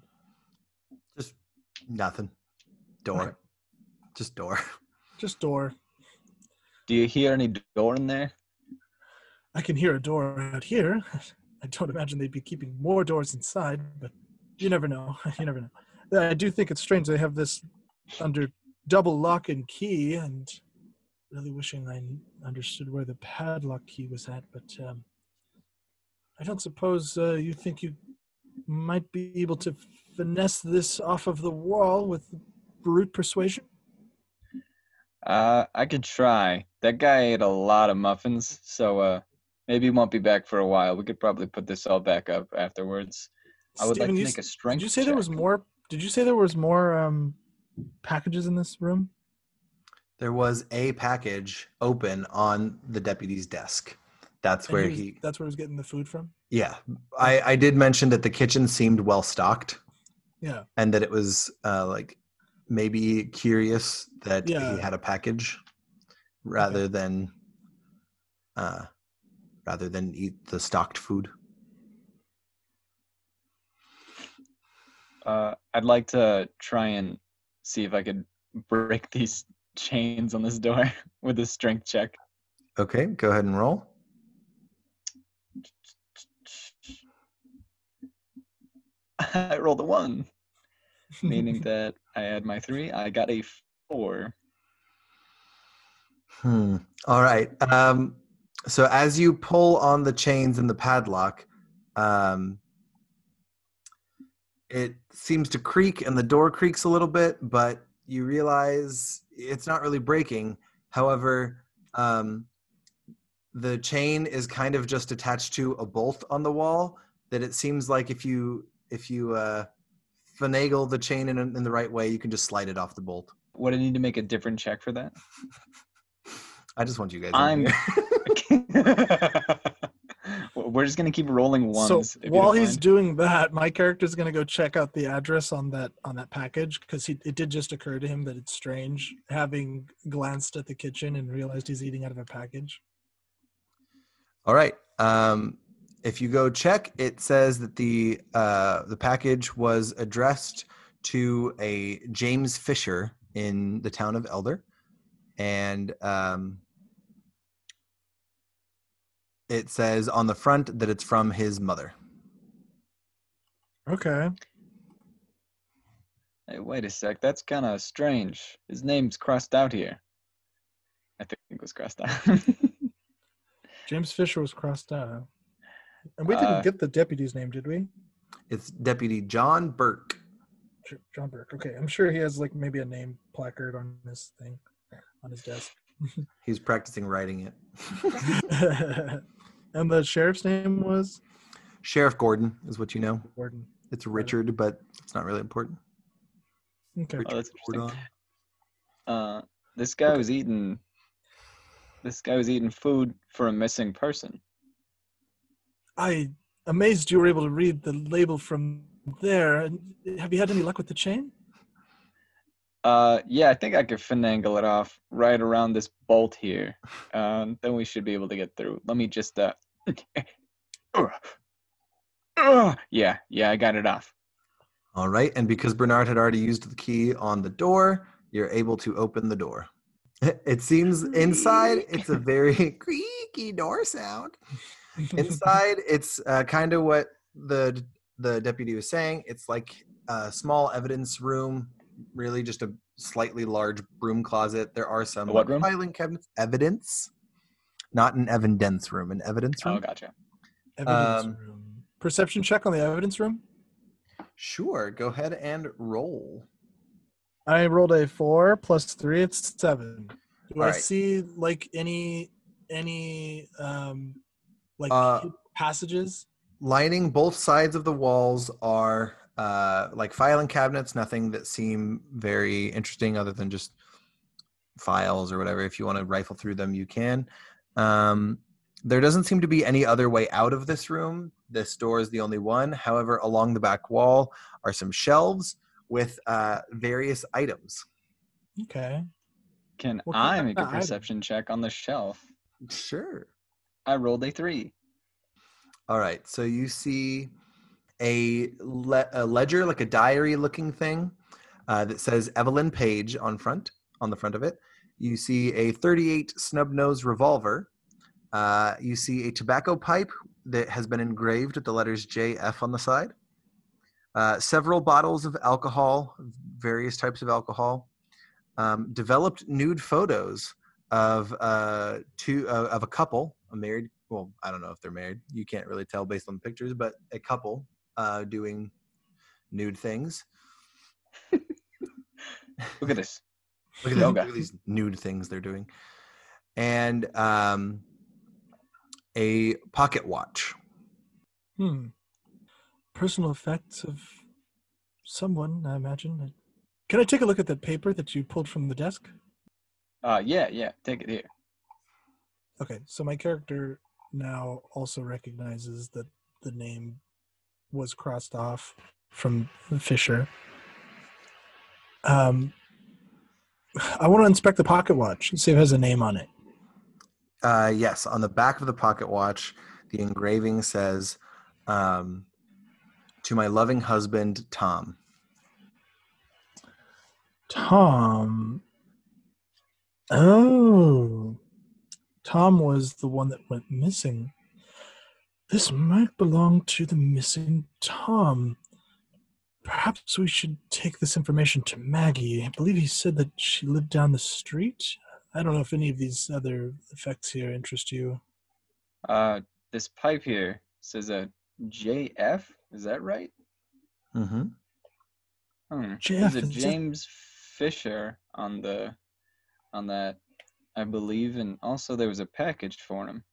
Just nothing. Door. Okay. Just door. Just door. Do you hear any door in there? I can hear a door out here. I don't imagine they'd be keeping more doors inside, but you never know. You never know. I do think it's strange they have this under double lock and key, and really wishing I understood where the padlock key was at, but I don't suppose you think you might be able to finesse this off of the wall with brute persuasion? I could try. That guy ate a lot of muffins, so maybe he won't be back for a while. We could probably put this all back up afterwards. I would like to make a strength check. Did you say there was more packages in this room? There was a package open on the deputy's desk. That's where he was getting the food from? Yeah. I did mention that the kitchen seemed well stocked. Yeah. And that it was maybe curious that he had a package rather than eat the stocked food. I'd like to try and see if I could break these chains on this door with a strength check. Okay, go ahead and roll. I rolled a 1. Meaning that I had my 3. I got a 4. All right. So as you pull on the chains in the padlock, it seems to creak and the door creaks a little bit, but you realize it's not really breaking. However, the chain is kind of just attached to a bolt on the wall that it seems like if you finagle the chain in the right way, you can just slide it off the bolt. Would I need to make a different check for that? I just want you guys. We're just gonna keep rolling ones. So while he's doing that, my character's gonna go check out the address on that package, because it did just occur to him that it's strange, having glanced at the kitchen and realized he's eating out of a package. All right. If you go check, it says that the package was addressed to a James Fisher in the town of Elder, and it says on the front that it's from his mother. Okay. Hey, wait a sec. That's kind of strange. His name's crossed out here. I think it was crossed out. James Fisher was crossed out. And we didn't get the deputy's name, did we? It's Deputy John Burke. John Burke. Okay. I'm sure he has maybe a name placard on this thing, on his desk. He's practicing writing it. And the sheriff's name was? Sheriff Gordon is what you know. Gordon. It's Richard, but it's not really important. Okay. Oh, that's interesting. This guy was eating food for a missing person. I'm amazed you were able to read the label from there. Have you had any luck with the chain? Yeah, I think I could finagle it off right around this bolt here. Then we should be able to get through. Let me just... Yeah, I got it off. All right, and because Bernard had already used the key on the door, you're able to open the door. It seems inside, it's a very creaky door sound. Inside, it's kind of what the deputy was saying. It's like a small evidence room, really just a slightly large broom closet. There are some filing cabinets. Evidence, not an Evan Dentz room, an evidence room. Oh, gotcha. Evidence room. Perception check on the evidence room? Sure. Go ahead and roll. I rolled a 4 plus 3. It's 7. Do I see any passages? Lining both sides of the walls are filing cabinets, nothing that seem very interesting other than just files or whatever. If you want to rifle through them, you can. There doesn't seem to be any other way out of this room. This door is the only one. However, along the back wall are some shelves with various items. Okay. Can I make a perception check on the shelf? Sure. I rolled a 3. All right. So you see a ledger, like a diary-looking thing that says Evelyn Page on the front of it. You see a 38 snub-nosed revolver. You see a tobacco pipe that has been engraved with the letters JF on the side. Several bottles of alcohol, various types of alcohol. Developed nude photos of of a couple. A married, well, I don't know if they're married. You can't really tell based on the pictures, but a couple doing nude things. Look at this. Look at these nude things they're doing. And a pocket watch. Personal effects of someone, I imagine. Can I take a look at that paper that you pulled from the desk? Yeah. Take it here. Okay, so my character now also recognizes that the name was crossed off from Fisher. I want to inspect the pocket watch and see if it has a name on it. Yes, on the back of the pocket watch, the engraving says, to my loving husband, Tom. Tom. Oh. Tom was the one that went missing. This might belong to the missing Tom. Perhaps we should take this information to Maggie. I believe he said that she lived down the street. I don't know if any of these other effects here interest you. This pipe here says a JF. Is that right? Mm-hmm. JF, there's a James Fisher on that. I believe, and also there was a package for him.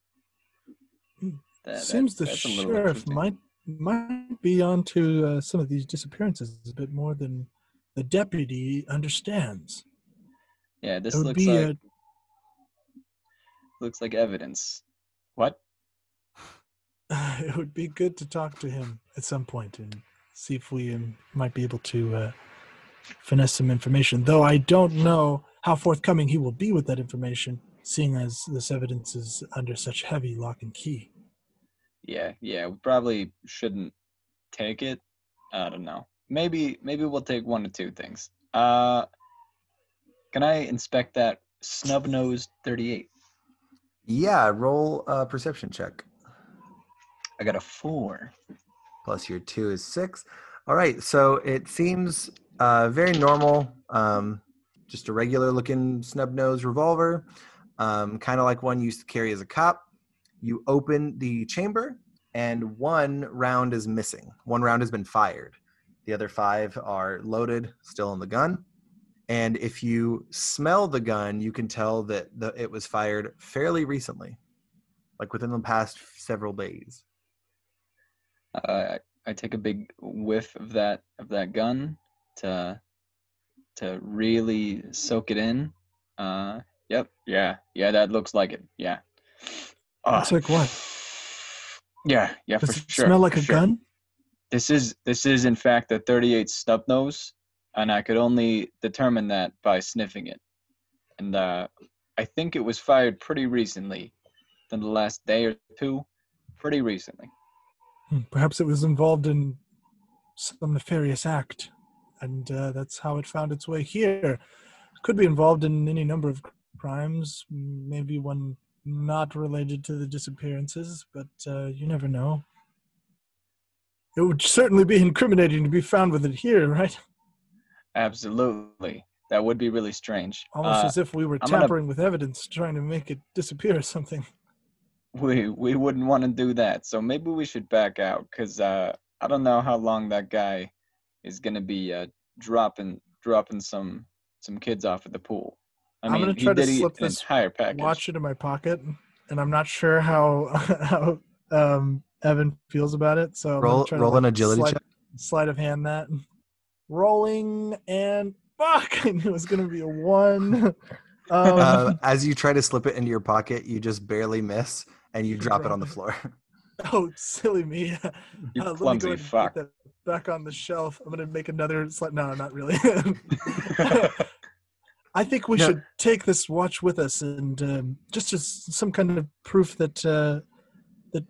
Seems the sheriff might might be onto some of these disappearances a bit more than the deputy understands. Yeah, this looks like evidence. What? It would be good to talk to him at some point and see if we might be able to finesse some information, though I don't know how forthcoming he will be with that information, seeing as this evidence is under such heavy lock and key. Yeah, we probably shouldn't take it. I don't know. Maybe we'll take one or two things. Can I inspect that snub-nosed 38? Yeah, roll a perception check. I got a 4. Plus your 2 is 6. All right, so it seems very normal, just a regular-looking snub-nosed revolver, kind of like one you used to carry as a cop. You open the chamber, and one round is missing. One round has been fired. The other 5 are loaded, still in the gun. And if you smell the gun, you can tell that it was fired fairly recently, like within the past several days. I take a big whiff of that gun to really soak it in. Yep. Yeah. That looks like it. Yeah. Looks like what? Yeah. Does it sure smell like a gun? This is in fact the 38 snub nose, and I could only determine that by sniffing it. And I think it was fired pretty recently, in the last day or two, pretty recently. Perhaps it was involved in some nefarious act, and that's how it found its way here. Could be involved in any number of crimes, maybe one not related to the disappearances, but you never know. It would certainly be incriminating to be found with it here, right? Absolutely. That would be really strange. Almost as if we were tampering with evidence, trying to make it disappear or something. We wouldn't want to do that, so maybe we should back out, because I don't know how long that guy is going to be dropping some kids off at the pool. I mean, I'm going to try to slip this watch into my pocket, and I'm not sure how Evan feels about it. So roll an agility check. Sleight of hand that. Rolling and fuck! I knew it was going to be a 1. As you try to slip it into your pocket, you just barely miss, and you drop it on the floor. Oh, silly me. You clumsy fuck. Put that back on the shelf. I'm going to make another slide. No, not really. I think we should take this watch with us, and just as some kind of proof that that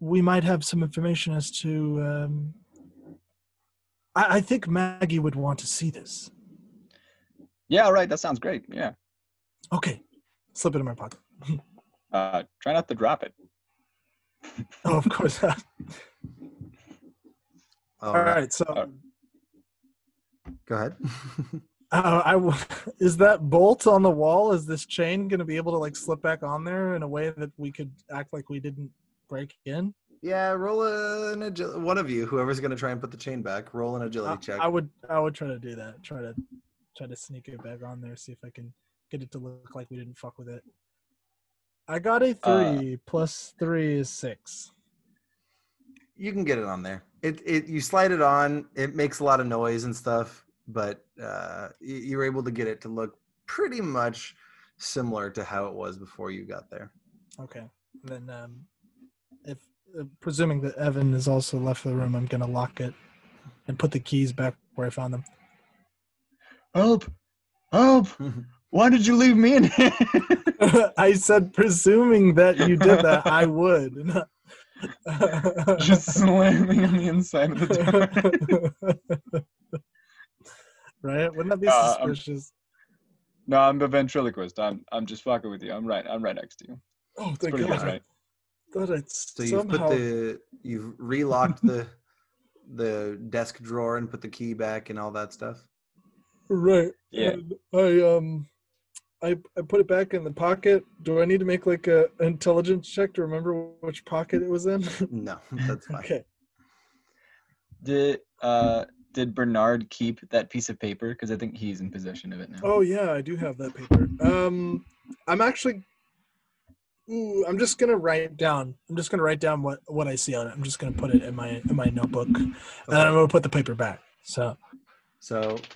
we might have some information as to... I think Maggie would want to see this. Yeah, all right. That sounds great. Yeah. Okay. Slip it in my pocket. Try not to drop it. Oh, of course not. All right. So. Go ahead. Is that bolt on the wall? Is this chain going to be able to slip back on there in a way that we could act like we didn't break in? Yeah, roll an agility. One of you, whoever's going to try and put the chain back, roll an agility check. I would try to do that. Try to sneak it back on there. See if I can get it to look like we didn't fuck with it. I got a 3 plus 3 is 6. You can get it on there. It you slide it on. It makes a lot of noise and stuff, but you're able to get it to look pretty much similar to how it was before you got there. Okay, and then if. Presuming that Evan has also left the room, I'm going to lock it and put the keys back where I found them. Help! Help! Why did you leave me in here? I said, presuming that you did that, I would. Just slamming on the inside of the door. Right? Wouldn't that be suspicious? No, I'm a ventriloquist. I'm just fucking with you. I'm right next to you. Oh, thank God. Good, right? So you've you've relocked the desk drawer and put the key back and all that stuff. Right. Yeah. And I put it back in the pocket. Do I need to make an intelligence check to remember which pocket it was in? No, that's fine. Okay. Did Bernard keep that piece of paper? Because I think he's in possession of it now. Oh yeah, I do have that paper. I'm actually. Ooh, I'm just gonna write down what I see on it. I'm just gonna put it in my notebook, okay. And then I'm gonna put the paper back. So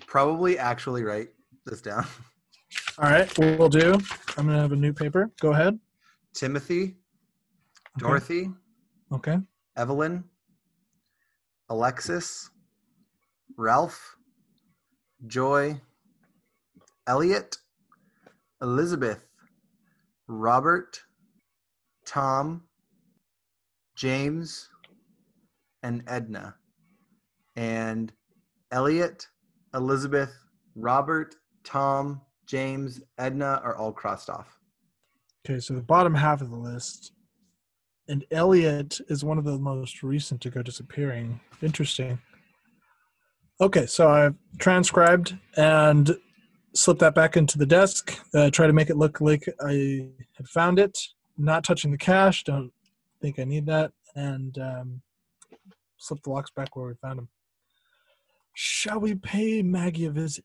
probably actually write this down. All right, we'll do. I'm gonna have a new paper. Go ahead. Timothy, Dorothy, okay, Evelyn, Alexis, Ralph, Joy, Elliot, Elizabeth, Robert, Tom, James, and Edna. And Elliot, Elizabeth, Robert, Tom, James, Edna are all crossed off. Okay, so the bottom half of the list. And Elliot is one of the most recent to go disappearing. Interesting. Okay, so I've transcribed and slip that back into the desk. Try to make it look like I had found it. Not touching the cash. Don't think I need that. And slip the locks back where we found them. Shall we pay Maggie a visit?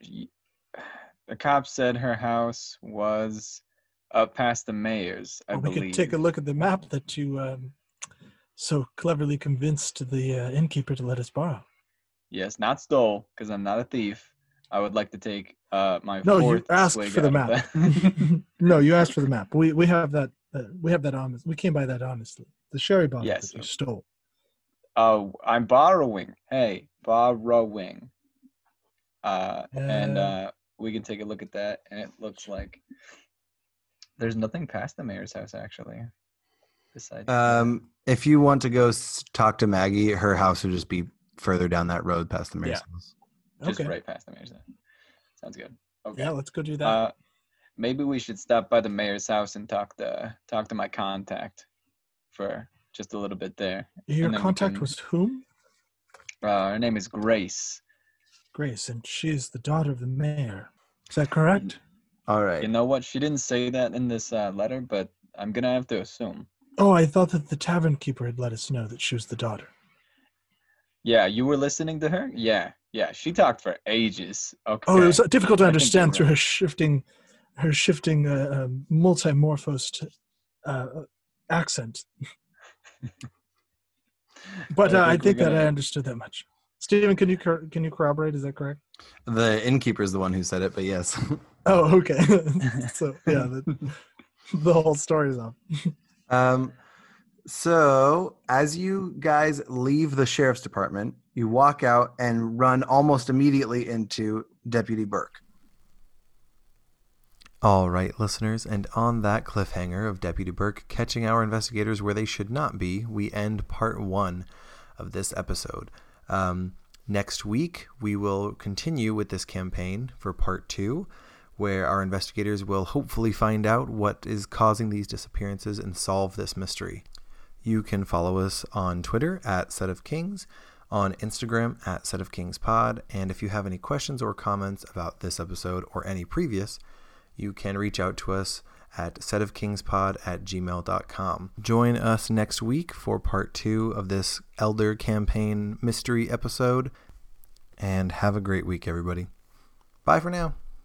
The cop said her house was up past the mayor's, I believe. We could take a look at the map that you so cleverly convinced the innkeeper to let us borrow. Yes, not stole, because I'm not a thief. I would like to take fourth. No, you asked for the map. No, you asked for the map. We have that. We have that honest. We came by that honestly. The sherry bottle that you stole. Oh, I'm borrowing. Hey, borrowing. We can take a look at that, and it looks like there's nothing past the mayor's house actually. Besides, if you want to go talk to Maggie, her house would just be further down that road past the mayor's house. Just right past the mayor's house. Sounds good. Okay. Yeah, let's go do that. Maybe we should stop by the mayor's house and talk to my contact for just a little bit there. Your contact was whom? Her name is Grace. Grace, and she's the daughter of the mayor. Is that correct? All right. You know what? She didn't say that in this letter, but I'm going to have to assume. Oh, I thought that the tavern keeper had let us know that she was the daughter. Yeah, you were listening to her? Yeah, she talked for ages. Okay. Oh, it was difficult to understand through her shifting multimorphosed accent. But I understood that much. Stephen, can you corroborate? Is that correct? The innkeeper is the one who said it, but yes. Oh, okay. So yeah, the whole story is off. So, as you guys leave the sheriff's department, you walk out and run almost immediately into Deputy Burke. All right, listeners, and on that cliffhanger of Deputy Burke catching our investigators where they should not be, we end part 1 of this episode. Next week, we will continue with this campaign for part 2. Where our investigators will hopefully find out what is causing these disappearances and solve this mystery. You can follow us on Twitter @SetOfKings, on Instagram @SetOfKingsPod, and if you have any questions or comments about this episode or any previous, you can reach out to us at setofkingspod@gmail.com. Join us next week for part 2 of this Elder campaign mystery episode, and have a great week, everybody. Bye for now.